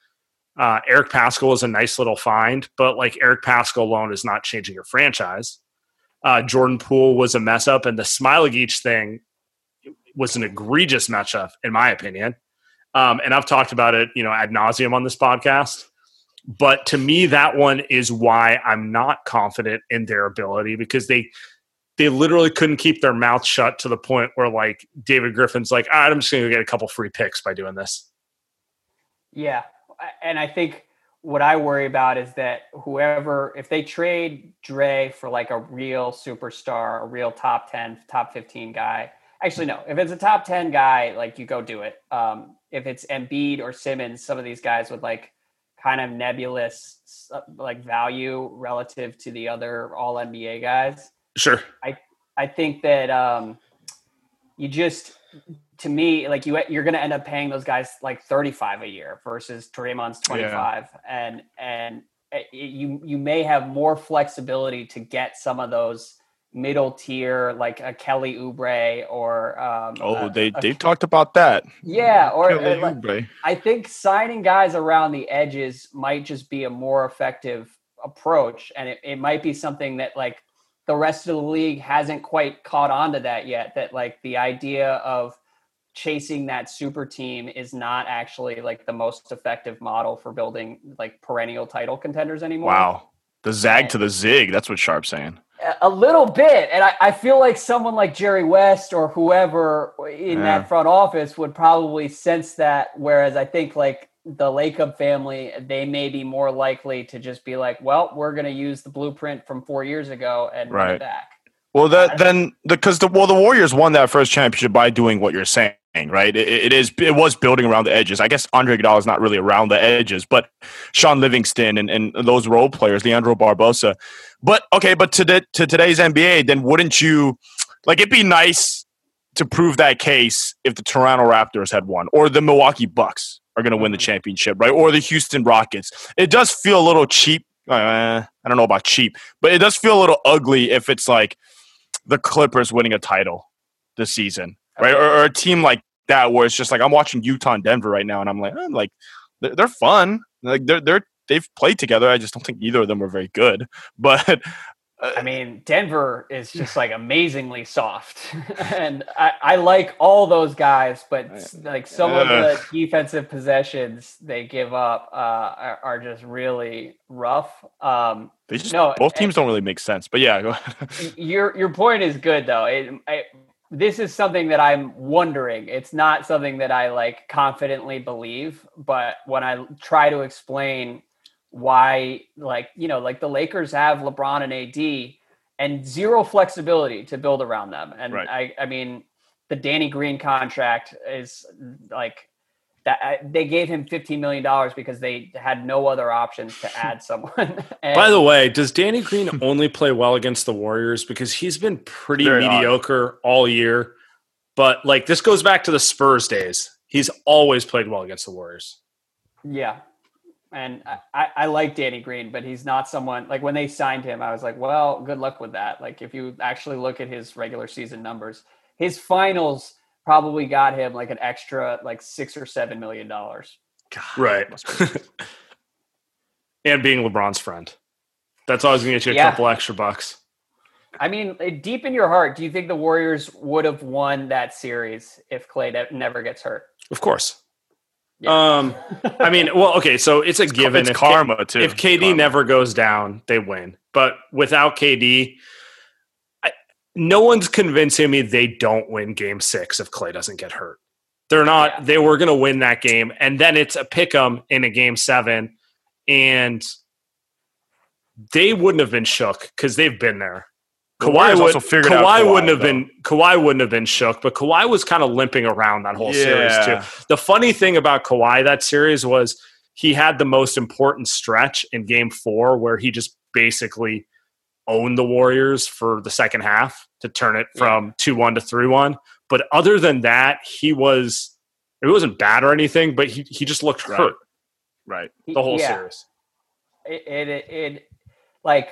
uh, Eric Paschal is a nice little find, but like Eric Paschal alone is not changing your franchise. Uh, Jordan Poole was a mess up, and the Smailagić thing was an egregious mess up, in my opinion. Um, and I've talked about it, you know, ad nauseum on this podcast. But to me, that one is why I'm not confident in their ability, because they they literally couldn't keep their mouth shut to the point where, like, David Griffin's like, all right, I'm just going to get a couple free picks by doing this. Yeah, and I think what I worry about is that whoever, if they trade Dre for, like, a real superstar, a real top ten, top fifteen guy, actually, no, if it's a top ten guy, like, you go do it. Um, if it's Embiid or Simmons, some of these guys would, like, kind of nebulous like value relative to the other all N B A guys. Sure. I, I think that um, you just, to me, like you, you're going to end up paying those guys like thirty-five a year versus Draymond's twenty-five. Yeah. And, and it, you, you may have more flexibility to get some of those middle tier, like a Kelly Oubre or um oh a, they they a, talked about that yeah or uh, I think signing guys around the edges might just be a more effective approach, and it, it might be something that like the rest of the league hasn't quite caught on to that yet, that like the idea of chasing that super team is not actually like the most effective model for building like perennial title contenders anymore. Wow, the zag and, to the zig, that's what Sharp's saying. A little bit. And I, I feel like someone like Jerry West or whoever in yeah. that front office would probably sense that. Whereas I think like the Lacob family, they may be more likely to just be like, well, we're going to use the blueprint from four years ago and right. run it back. Well, that then because the, the, well, the Warriors won that first championship by doing what you're saying, right? It, it is, it was building around the edges. I guess Andre Iguodala is not really around the edges, but Sean Livingston and, and those role players, Leandro Barbosa. But okay, but to the, to today's N B A, then wouldn't you like it'd be nice to prove that case if the Toronto Raptors had won, or the Milwaukee Bucks are going to win the championship, right? Or the Houston Rockets. It does feel a little cheap. Uh, I don't know about cheap, but it does feel a little ugly if it's like the Clippers winning a title this season, right? Okay. Or, or a team like that where it's just like I'm watching Utah and Denver right now, and I'm like, eh, like they're, they're fun, like they're they're they've played together. I just don't think either of them are very good. But uh, I mean, Denver is just like amazingly soft, and I, I like all those guys, but like some uh, of the defensive possessions they give up uh, are, are just really rough. Um, they just no, both teams and, don't really make sense. But yeah, go ahead. your your point is good though. It, I, This is something that I'm wondering. It's not something that I like confidently believe, but when I try to explain why, like, you know, like the Lakers have LeBron and A D and zero flexibility to build around them. And right. I, I mean, the Danny Green contract is like that. I, they gave him fifteen million dollars because they had no other options to add someone. And by the way, does Danny Green only play well against the Warriors? Because he's been pretty mediocre odd. all year. But like this goes back to the Spurs days. He's always played well against the Warriors. Yeah. And I, I like Danny Green, but he's not someone like when they signed him, I was like, well, good luck with that. Like if you actually look at his regular season numbers, his finals probably got him like an extra like six or seven million dollars. Right. And being LeBron's friend. That's always going to get you a yeah. couple extra bucks. I mean, deep in your heart, do you think the Warriors would have won that series if Clay never gets hurt? Of course. Yeah. Um, I mean, well, okay, so it's a it's given. It's if karma, K- too. If K D karma. never goes down, they win. But without K D, I, no one's convincing me they don't win game six if Clay doesn't get hurt. They're not. Yeah. They were going to win that game, and then it's a pick-em in a game seven, and they wouldn't have been shook because they've been there. The Kawhi, would, Kawhi, Kawhi wouldn't have though. been Kawhi wouldn't have been shook, but Kawhi was kind of limping around that whole yeah. series too. The funny thing about Kawhi that series was he had the most important stretch in game four where he just basically owned the Warriors for the second half to turn it from two one to three one. But other than that, he was it wasn't bad or anything, but he, he just looked right. hurt. Right. The whole yeah. series. It it it like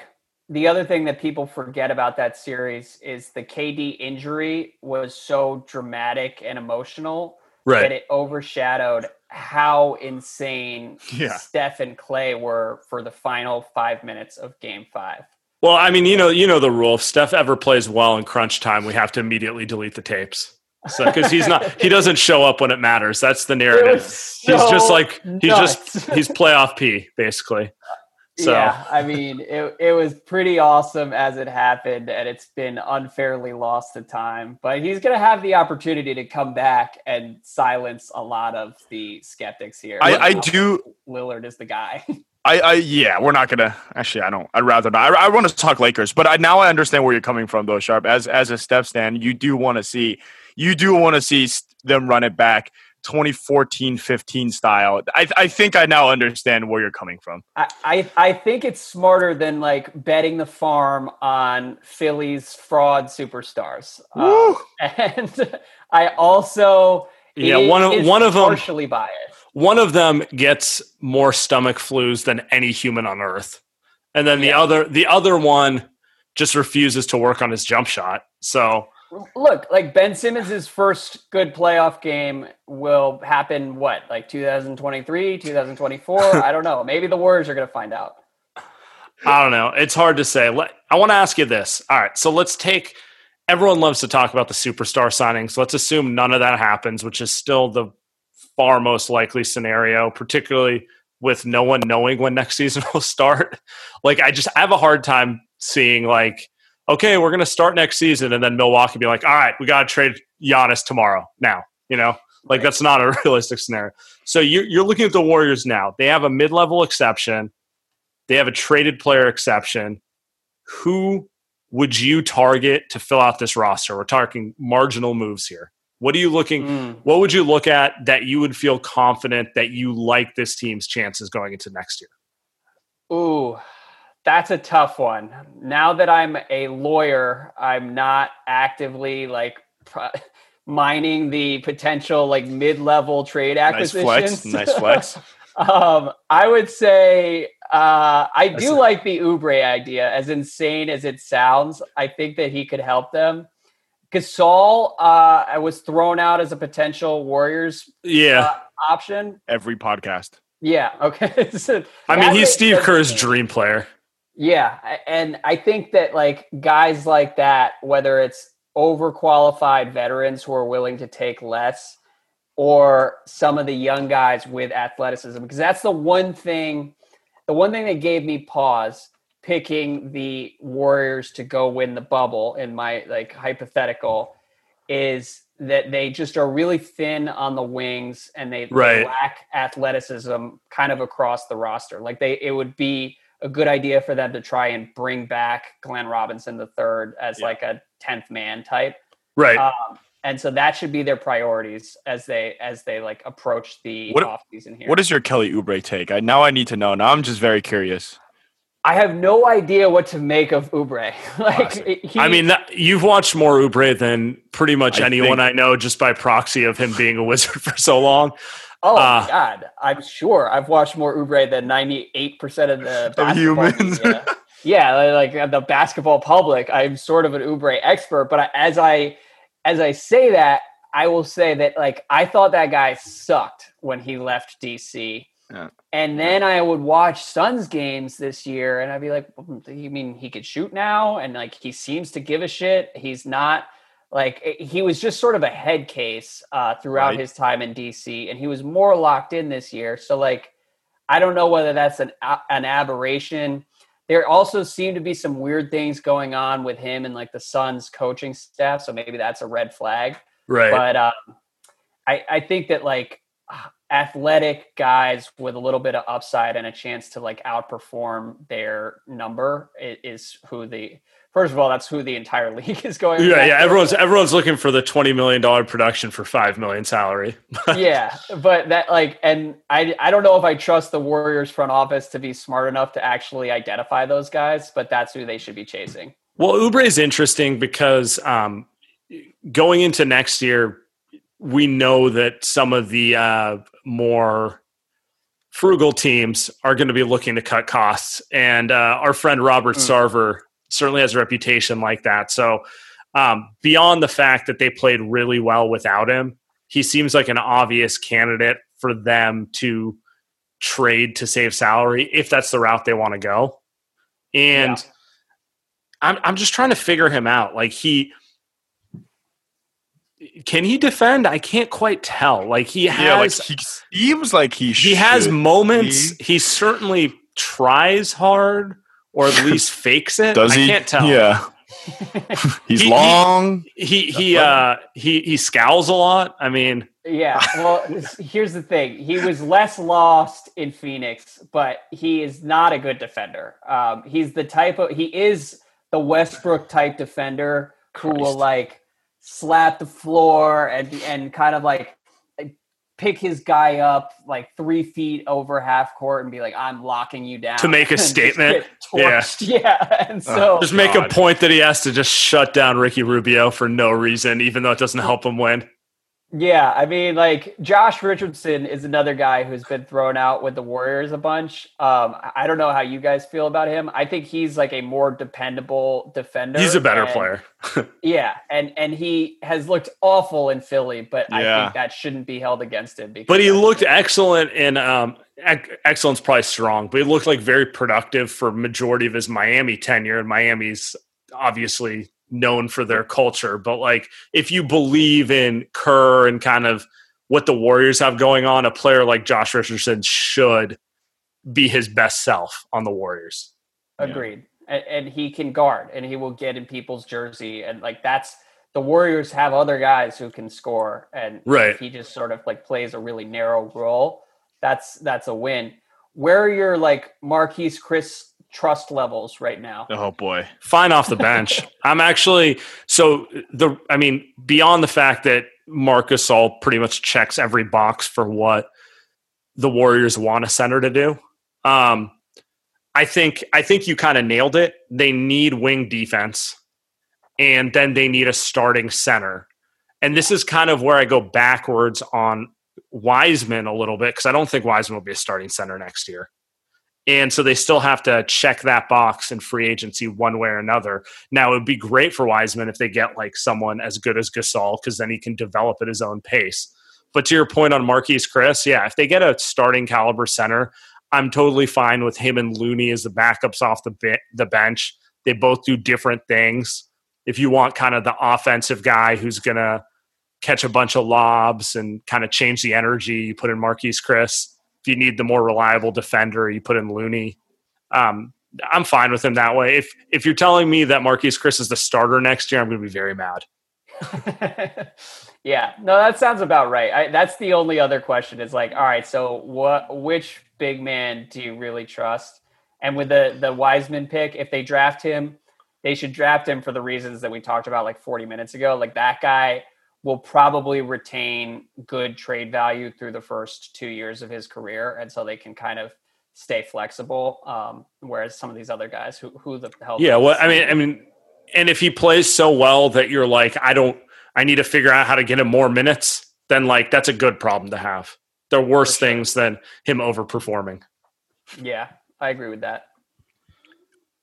the other thing that people forget about that series is the K D injury was so dramatic and emotional right. that it overshadowed how insane yeah. Steph and Clay were for the final five minutes of game five. Well, I mean, you know, you know the rule. If Steph ever plays well in crunch time, we have to immediately delete the tapes. So, because he's not, he doesn't show up when it matters. That's the narrative. So he's just like, he's nuts. just, he's playoff P basically. So. Yeah, I mean, it it was pretty awesome as it happened, and it's been unfairly lost to time. But he's going to have the opportunity to come back and silence a lot of the skeptics here. I, I do. Lillard is the guy. I, I yeah, we're not going to – actually, I don't – I'd rather not. I, I want to talk Lakers, but I now I understand where you're coming from, though, Sharp. As as a Steph stan, you do want to see – you do want to see them run it back. twenty fourteen fifteen style. I, I think I now understand where you're coming from. I, I, I think it's smarter than like betting the farm on Philly's fraud superstars. Um, and I also yeah one of one of them partially biased. One of them gets more stomach flus than any human on earth, and then the yeah. other the other one just refuses to work on his jump shot. So. Look, like Ben Simmons' first good playoff game will happen, what, like two thousand twenty-three, two thousand twenty-four? I don't know. Maybe the Warriors are going to find out. I don't know. It's hard to say. Let, I want to ask you this. All right, so let's take – everyone loves to talk about the superstar signings. Let's assume none of that happens, which is still the far most likely scenario, particularly with no one knowing when next season will start. Like, I just – I have a hard time seeing, like – okay, we're going to start next season, and then Milwaukee be like, all right, we got to trade Giannis tomorrow now. You know, like right. that's not a realistic scenario. So you're, you're looking at the Warriors now. They have a mid-level exception. They have a traded player exception. Who would you target to fill out this roster? We're talking marginal moves here. What are you looking mm. – what would you look at that you would feel confident that you like this team's chances going into next year? Ooh. That's a tough one. Now that I'm a lawyer, I'm not actively like pro- mining the potential like mid-level trade acquisitions. Nice flex. Nice flex. um, I would say uh, I That's do nice. like the Oubre idea. As insane as it sounds, I think that he could help them. Gasol, uh, I was thrown out as a potential Warriors yeah. uh, option. Every podcast. Yeah. Okay. so I mean, he's Steve Kerr's dream player. Yeah, and I think that like guys like that, whether it's overqualified veterans who are willing to take less or some of the young guys with athleticism, because that's the one thing, the one thing that gave me pause picking the Warriors to go win the bubble in my like hypothetical is that they just are really thin on the wings and they, right. they lack athleticism kind of across the roster. Like they, it would be a good idea for them to try and bring back Glenn Robinson the third as yeah. like a tenth man type. Right. Um, and so that should be their priorities as they, as they like approach the what, off season here. What is your Kelly Oubre take? I, now I need to know. Now I'm just very curious. I have no idea what to make of Oubre. like, he, I mean, that, you've watched more Oubre than pretty much I anyone think, I know just by proxy of him being a Wizard for so long. Oh, uh, my God. I'm sure. I've watched more Oubre than ninety-eight percent of the basketball of humans. Media. Yeah, like the basketball public. I'm sort of an Oubre expert. But as I as I say that, I will say that, like, I thought that guy sucked when he left D C. Yeah. And then I would watch Suns games this year, and I'd be like, you mean he could shoot now? And, like, he seems to give a shit. He's not – like, he was just sort of a head case uh, throughout right. his time in D C, and he was more locked in this year. So, like, I don't know whether that's an an aberration. There also seem to be some weird things going on with him and, like, the Suns coaching staff, so maybe that's a red flag. Right. But um, I, I think that, like – athletic guys with a little bit of upside and a chance to like outperform their number is who the first of all that's who the entire league is going yeah after. yeah everyone's everyone's looking for the twenty million dollar production for five million salary. Yeah, but that like and I I don't know if I trust the Warriors front office to be smart enough to actually identify those guys, but that's who they should be chasing. Well, Oubre is interesting because um going into next year we know that some of the uh, more frugal teams are going to be looking to cut costs. And uh, our friend Robert mm. Sarver certainly has a reputation like that. So um, beyond the fact that they played really well without him, he seems like an obvious candidate for them to trade to save salary if that's the route they want to go. And yeah. I'm, I'm just trying to figure him out. Like he – Can he defend? I can't quite tell. Like he has, yeah, like he seems like he. He has moments. Be. He certainly tries hard, or at least fakes it. Does I he? Can't tell. Yeah, he's he, long. He he he, uh, he he scowls a lot. I mean, yeah. Well, here's the thing. He was less lost in Phoenix, but he is not a good defender. Um, he's the type of he is the Westbrook type defender who Christ. will like. slap the floor and and kind of like pick his guy up like three feet over half court and be like, I'm locking you down. To make a statement. Yeah. yeah. And so, oh, just make God. a point that he has to just shut down Ricky Rubio for no reason, even though it doesn't help him win. Yeah. I mean, like Josh Richardson is another guy who's been thrown out with the Warriors a bunch. Um, I don't know how you guys feel about him. I think he's like a more dependable defender. He's a better and, player. yeah. And, and he has looked awful in Philly, but yeah. I think that shouldn't be held against him. Because but he looked excellent in um, excellence, probably strong, but he looked like very productive for majority of his Miami tenure. And Miami's obviously known for their culture, but like if you believe in Kerr and kind of what the Warriors have going on, a player like Josh Richardson should be his best self on the Warriors. Agreed. Yeah. And, and he can guard and he will get in people's jersey, and like that's the Warriors have other guys who can score, and right. if he just sort of like plays a really narrow role, that's that's a win. Where are your like Marquise Chriss trust levels right now? Oh boy. Fine off the bench. I'm actually, so the, I mean, beyond the fact that Marc Gasol pretty much checks every box for what the Warriors want a center to do. Um, I think, I think you kind of nailed it. They need wing defense, and then they need a starting center. And this is kind of where I go backwards on Wiseman a little bit, because I don't think Wiseman will be a starting center next year. And so they still have to check that box in free agency one way or another. Now, it would be great for Wiseman if they get like someone as good as Gasol, because then he can develop at his own pace. But to your point on Marquise Chriss, yeah, if they get a starting caliber center, I'm totally fine with him and Looney as the backups off the be- the bench. They both do different things. If you want kind of the offensive guy who's going to catch a bunch of lobs and kind of change the energy, you put in Marquise Chriss. If you need the more reliable defender, you put in Looney. Um, I'm fine with him that way. If if you're telling me that Marquise Chriss is the starter next year, I'm going to be very mad. yeah, no, that sounds about right. I, that's the only other question is like, all right, so what? Which big man do you really trust? And with the the Wiseman pick, if they draft him, they should draft him for the reasons that we talked about like forty minutes ago. Like that guy will probably retain good trade value through the first two years of his career. And so they can kind of stay flexible. Um, whereas some of these other guys who, who the hell. Yeah. Well, I mean, I mean, and if he plays so well that you're like, I don't, I need to figure out how to get him more minutes, then like, that's a good problem to have. There are worse sure. things than him overperforming. Yeah, I agree with that.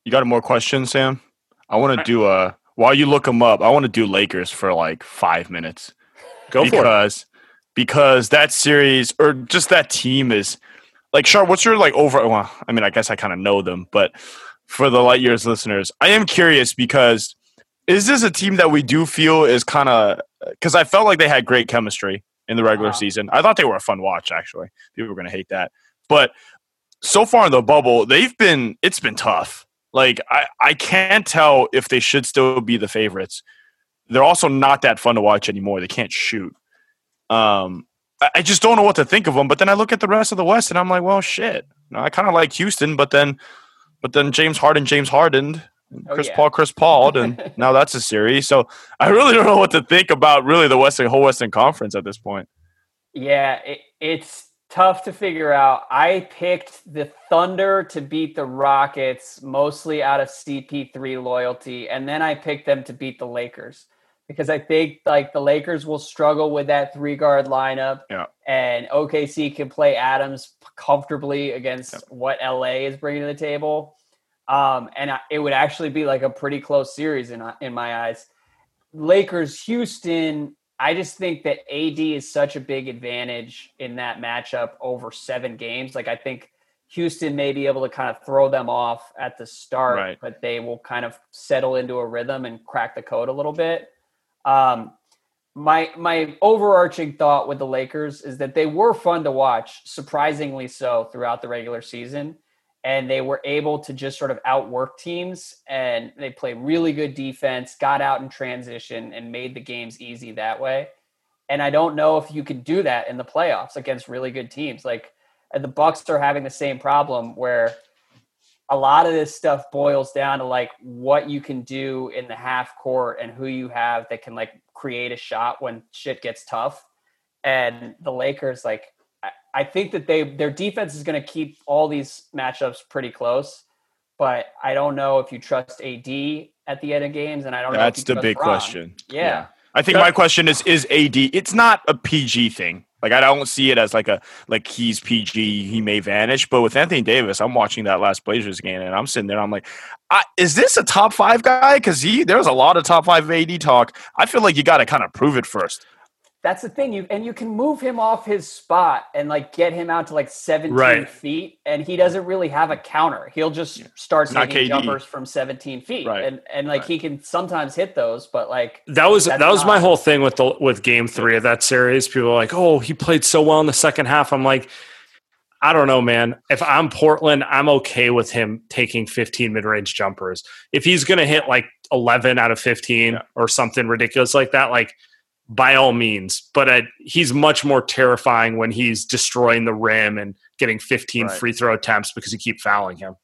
You got a more question, Sam? I want to do a – while you look them up, I want to do Lakers for like five minutes. Go because, for it. Because that series or just that team is – like, Shar, what's your like over – well, I mean, I guess I kind of know them, but for the Light Years listeners, I am curious because is this a team that we do feel is kind of – because I felt like they had great chemistry in the regular wow. season. I thought they were a fun watch, actually. People were going to hate that. But so far in the bubble, they've been – it's been tough. Like, I, I can't tell if they should still be the favorites. They're also not that fun to watch anymore. They can't shoot. Um, I, I just don't know what to think of them. But then I look at the rest of the West, and I'm like, well, shit. You know, I kind of like Houston, but then but then James Harden, James Harden, oh, Chris yeah. Paul, Chris Paul, and now that's a series. So I really don't know what to think about really the Western, whole Western Conference at this point. Yeah, it, it's – tough to figure out. I picked the Thunder to beat the Rockets, mostly out of C P three loyalty, and then I picked them to beat the Lakers because I think like the Lakers will struggle with that three-guard lineup, yeah. and O K C can play Adams comfortably against yeah. what L A is bringing to the table, um, and I, it would actually be like a pretty close series in in my eyes. Lakers, Houston. I just think that A D is such a big advantage in that matchup over seven games. Like I think Houston may be able to kind of throw them off at the start, right. but they will kind of settle into a rhythm and crack the code a little bit. Um, my, my overarching thought with the Lakers is that they were fun to watch, surprisingly so, throughout the regular season. And they were able to just sort of outwork teams, and they played really good defense, got out in transition, and made the games easy that way. And I don't know if you can do that in the playoffs against really good teams. Like the Bucks are having the same problem where a lot of this stuff boils down to like what you can do in the half court and who you have that can like create a shot when shit gets tough. And the Lakers, like, I think that they their defense is going to keep all these matchups pretty close, but I don't know if you trust A D at the end of games, and I don't know if you trust Ron. That's the big question. Yeah. yeah. I think so, my question is, is A D – it's not a P G thing. Like, I don't see it as like a – like he's P G, he may vanish. But with Anthony Davis, I'm watching that last Blazers game, and I'm sitting there, and I'm like, I, is this a top five guy? Because he there's a lot of top five A D talk. I feel like you got to kind of prove it first. That's the thing. You and you can move him off his spot and like get him out to like seventeen right. feet, and he doesn't really have a counter. He'll just start taking jumpers from seventeen feet, right. and and like right. he can sometimes hit those, but like that was that was not. my whole thing with the with Game Three of that series. People are like, oh, he played so well in the second half. I'm like, I don't know, man. If I'm Portland, I'm okay with him taking fifteen mid-range jumpers. If he's gonna hit like eleven out of fifteen yeah. or something ridiculous like that, like. By all means, but uh, he's much more terrifying when he's destroying the rim and getting fifteen right. free throw attempts because you keep fouling him.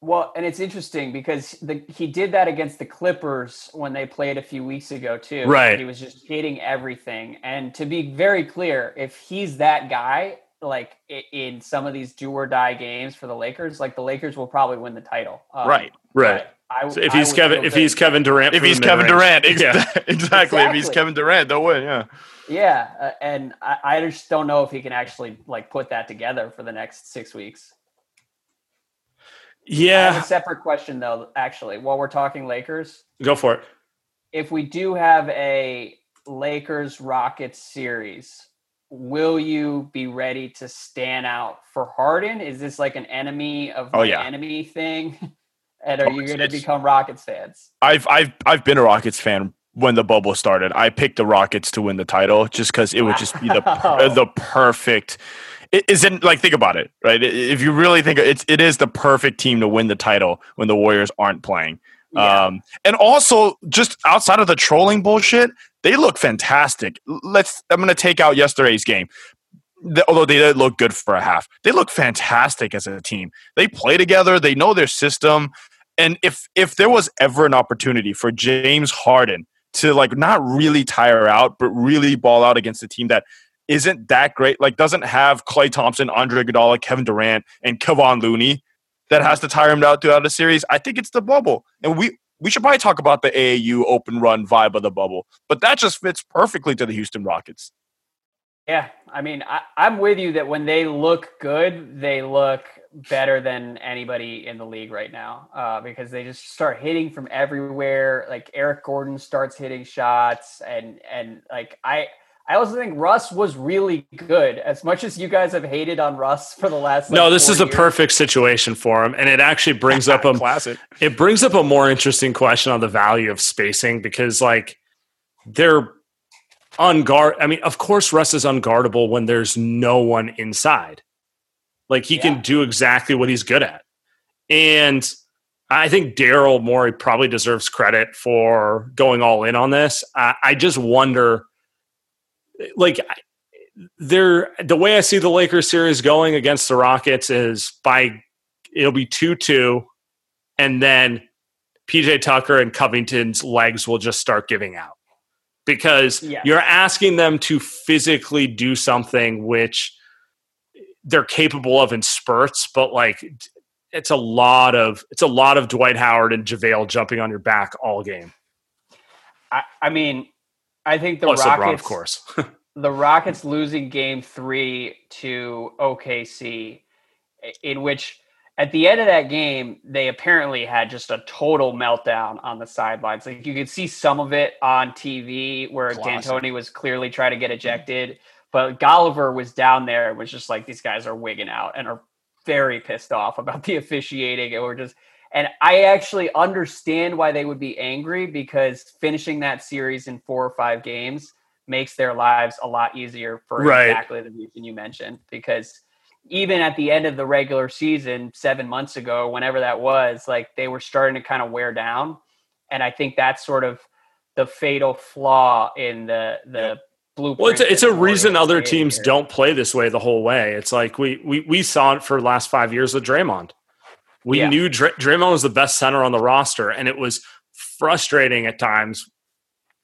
Well, and it's interesting because the, he did that against the Clippers when they played a few weeks ago too. Right. He was just hitting everything. And to be very clear, if he's that guy, like in some of these do or die games for the Lakers, like the Lakers will probably win the title. Um, right. Right. I, so if I he's Kevin, if he's Kevin Durant, if he's Kevin Durant, ex- yeah. exactly. exactly. If he's Kevin Durant, they'll win. Yeah. Yeah. Uh, and I, I just don't know if he can actually like put that together for the next six weeks. Yeah. I have a separate question though, actually, while we're talking Lakers, go for it. If we do have a Lakers Rockets series, will you be ready to stand out for Harden? Is this like an enemy of the oh, yeah. enemy thing? And are you going to become Rockets fans? I've I've I've been a Rockets fan when the bubble started. I picked the Rockets to win the title just because it would just be the per, the perfect. It isn't like think about it, right? If you really think it's it is the perfect team to win the title when the Warriors aren't playing. Yeah. Um, and also just outside of the trolling bullshit, they look fantastic. Let's I'm going to take out yesterday's game. Although they did look good for a half, they look fantastic as a team. They play together. They know their system. And if if there was ever an opportunity for James Harden to like not really tire out, but really ball out against a team that isn't that great, like doesn't have Klay Thompson, Andre Iguodala, Kevin Durant, and Kevon Looney, that has to tire him out throughout the series, I think it's the bubble. And we we should probably talk about the A A U open run vibe of the bubble, but that just fits perfectly to the Houston Rockets. Yeah, I mean, I, I'm with you that when they look good, they look better than anybody in the league right now uh, because they just start hitting from everywhere. Like Eric Gordon starts hitting shots, and and like I I also think Russ was really good. As much as you guys have hated on Russ for the last like, no, this is the years. perfect situation for him, and it actually brings up a classic. It brings up a more interesting question on the value of spacing because like they're. Unguard. I mean, of course, Russ is unguardable when there's no one inside. Like he yeah. can do exactly what he's good at. And I think Daryl Morey probably deserves credit for going all in on this. I, I just wonder, like, they're, the way I see the Lakers series going against the Rockets is by it'll be two two, and then P J Tucker and Covington's legs will just start giving out. Because yeah. you're asking them to physically do something which they're capable of in spurts, but like it's a lot of it's a lot of Dwight Howard and JaVale jumping on your back all game. I, I mean, I think the Plus Rockets, LeBron, of course, the Rockets losing Game Three to O K C, in which at the end of that game, they apparently had just a total meltdown on the sidelines. Like you could see some of it on T V where D'Antoni was clearly trying to get ejected, but Golliver was down there. It was just like, these guys are wigging out and are very pissed off about the officiating. And we're just, and I actually understand why they would be angry because finishing that series in four or five games makes their lives a lot easier for right. exactly the reason you mentioned, because even at the end of the regular season, seven months ago, whenever that was, like they were starting to kind of wear down. And I think that's sort of the fatal flaw in the, the yeah. blueprint. Well, it's a, it's a reason other teams here. don't play this way the whole way. It's like we, we, we saw it for the last five years with Draymond. We yeah. knew Dr- Draymond was the best center on the roster. And it was frustrating at times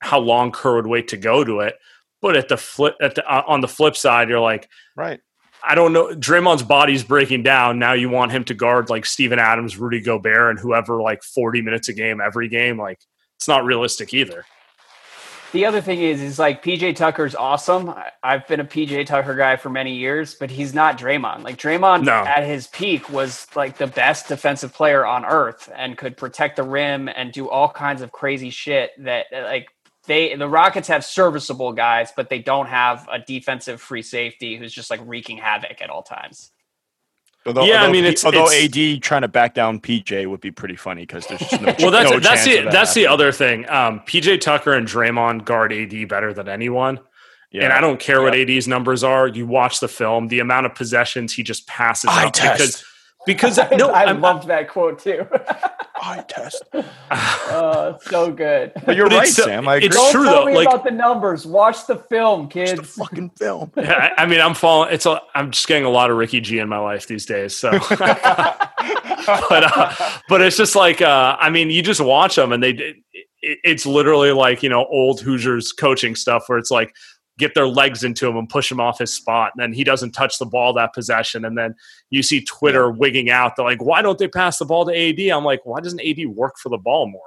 how long Kerr would wait to go to it. But at the flip, at the, uh, on the flip side, you're like, right. I don't know. Draymond's body's breaking down. Now you want him to guard like Steven Adams, Rudy Gobert, and whoever like forty minutes a game, every game. Like it's not realistic either. The other thing is, is like P J Tucker's awesome. I, I've been a P J Tucker guy for many years, but he's not Draymond. Like Draymond no. at his peak was like the best defensive player on earth and could protect the rim and do all kinds of crazy shit that like, They the Rockets have serviceable guys, but they don't have a defensive free safety who's just like wreaking havoc at all times. Although, yeah, although, I mean, it's, although it's, A D trying to back down P J would be pretty funny because there's just no, well, that's no that's the that that's happening. The other thing. Um, P J Tucker and Draymond guard A D better than anyone, yeah. and I don't care what yep. A D's numbers are. You watch the film, the amount of possessions he just passes I up test. because. Because I, no, I I'm, loved that quote too. I test. Oh, so good. But you're but right, so, Sam. I agree. It's Don't true tell though. Me like, about the numbers. Watch the film, kids. Watch the fucking film. Yeah, I, I mean, I'm following. It's. A, I'm just getting a lot of Ricky G in my life these days. So, but uh, but it's just like uh, I mean, you just watch them, and they. It, it's literally like you know old Hoosiers coaching stuff where it's like. Get their legs into him and push him off his spot. And then he doesn't touch the ball that possession. And then you see Twitter yeah. wigging out. They're like, why don't they pass the ball to A D? I'm like, why doesn't A D work for the ball more?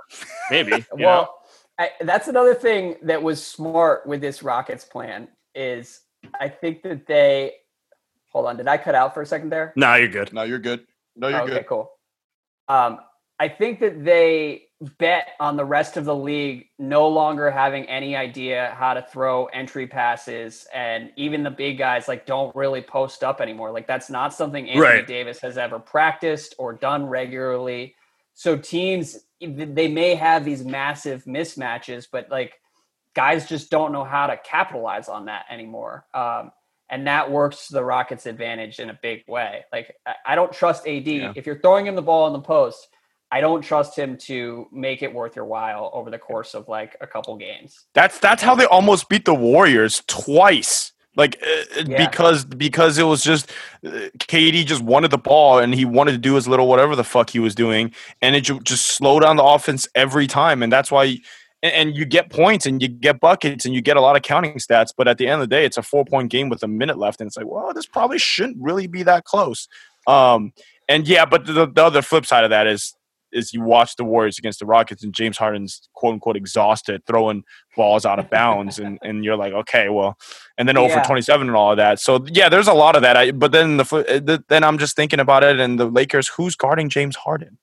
Maybe. Well, I, that's another thing that was smart with this Rockets plan is I think that they, hold on. Did I cut out for a second there? No, you're good. No, you're good. No, you're oh, okay, good. Okay, cool. Um, I think that they bet on the rest of the league no longer having any idea how to throw entry passes. And even the big guys like don't really post up anymore. Like that's not something Anthony right. Davis has ever practiced or done regularly. So teams, they may have these massive mismatches, but like guys just don't know how to capitalize on that anymore. Um, And that works to the Rockets' advantage in a big way. Like I don't trust A D. Yeah. If you're throwing him the ball in the post, I don't trust him to make it worth your while over the course of like a couple games. That's that's how they almost beat the Warriors twice. Like uh, yeah. because because it was just uh, K D just wanted the ball and he wanted to do his little whatever the fuck he was doing, and it ju- just slowed down the offense every time. And that's why, and, and you get points and you get buckets and you get a lot of counting stats. But at the end of the day, it's a four point game with a minute left, and it's like, well, this probably shouldn't really be that close. Um, and yeah, but the, the other flip side of that is. is you watch the Warriors against the Rockets and James Harden's quote-unquote exhausted, throwing balls out of bounds, and, and you're like, okay, well, and then yeah. oh for twenty-seven and all of that. So, yeah, there's a lot of that. I, but then the then I'm just thinking about it, and the Lakers, who's guarding James Harden?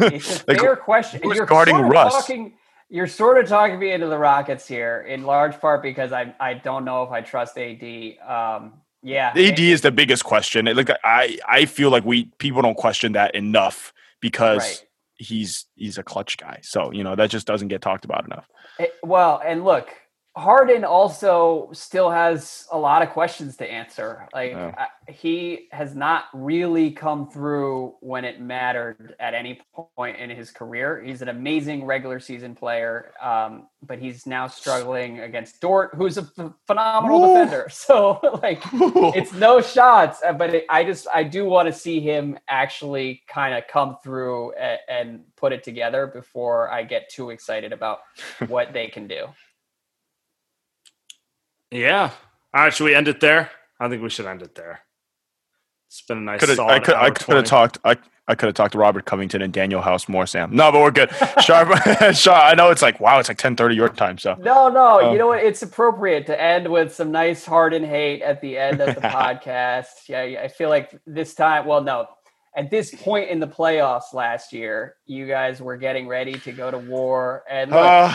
It's a like, fair question. Who's you're guarding sort of Russ? Talking, you're sort of talking me into the Rockets here, in large part because I I don't know if I trust A D. Um, yeah, A D is the biggest question. It, like I I feel like we people don't question that enough because right. he's he's a clutch guy. So you know that just doesn't get talked about enough. It, well, and look, Harden also still has a lot of questions to answer. Like oh. I, he has not really come through when it mattered at any point in his career. He's an amazing regular season player, um, but he's now struggling against Dort, who's a ph- phenomenal Ooh. defender. So like Ooh. it's no shots, but it, I just, I do want to see him actually kind of come through and, and put it together before I get too excited about what they can do. Yeah. All right. Should we end it there? I think we should end it there. It's been a nice. Could've, solid I could. I could have talked. I I could have talked to Robert Covington and Daniel House more, Sam. No, but we're good. Sharp. Sharp. I know it's like wow. It's like ten thirty your time. So no, no. Um, you know what? It's appropriate to end with some nice Harden hate at the end of the podcast. Yeah, I feel like this time. Well, no. At this point in the playoffs last year, you guys were getting ready to go to war, and. Look, uh,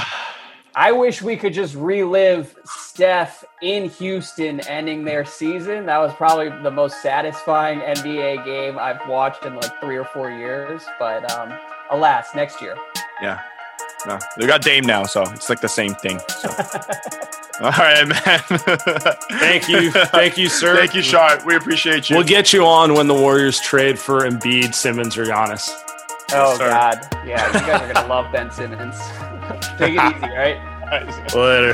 I wish we could just relive Steph in Houston ending their season. That was probably the most satisfying N B A game I've watched in like three or four years. But um, alas, next year. Yeah. No, they got Dame now, so it's like the same thing. So. All right, man. Thank you. Thank you, sir. Thank you, Sharp. We appreciate you. We'll get you on when the Warriors trade for Embiid, Simmons, or Giannis. Oh, sir. God. Yeah, you guys are going to love Ben Simmons. Take it easy, right? Later.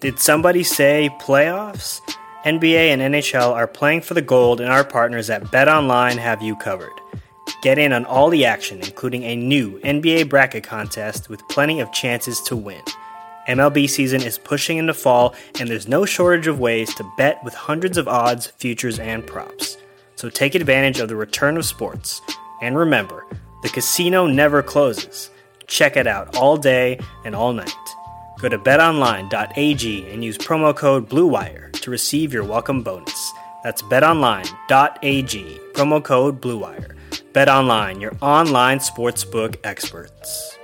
Did somebody say playoffs? N B A and N H L are playing for the gold, and our partners at BetOnline have you covered. Get in on all the action, including a new N B A bracket contest with plenty of chances to win. M L B season is pushing into fall, and there's no shortage of ways to bet with hundreds of odds, futures, and props. So take advantage of the return of sports. And remember, the casino never closes. Check it out all day and all night. Go to bet online dot a g and use promo code BlueWire to receive your welcome bonus. That's bet online dot a g, promo code BlueWire. BetOnline, your online sportsbook experts.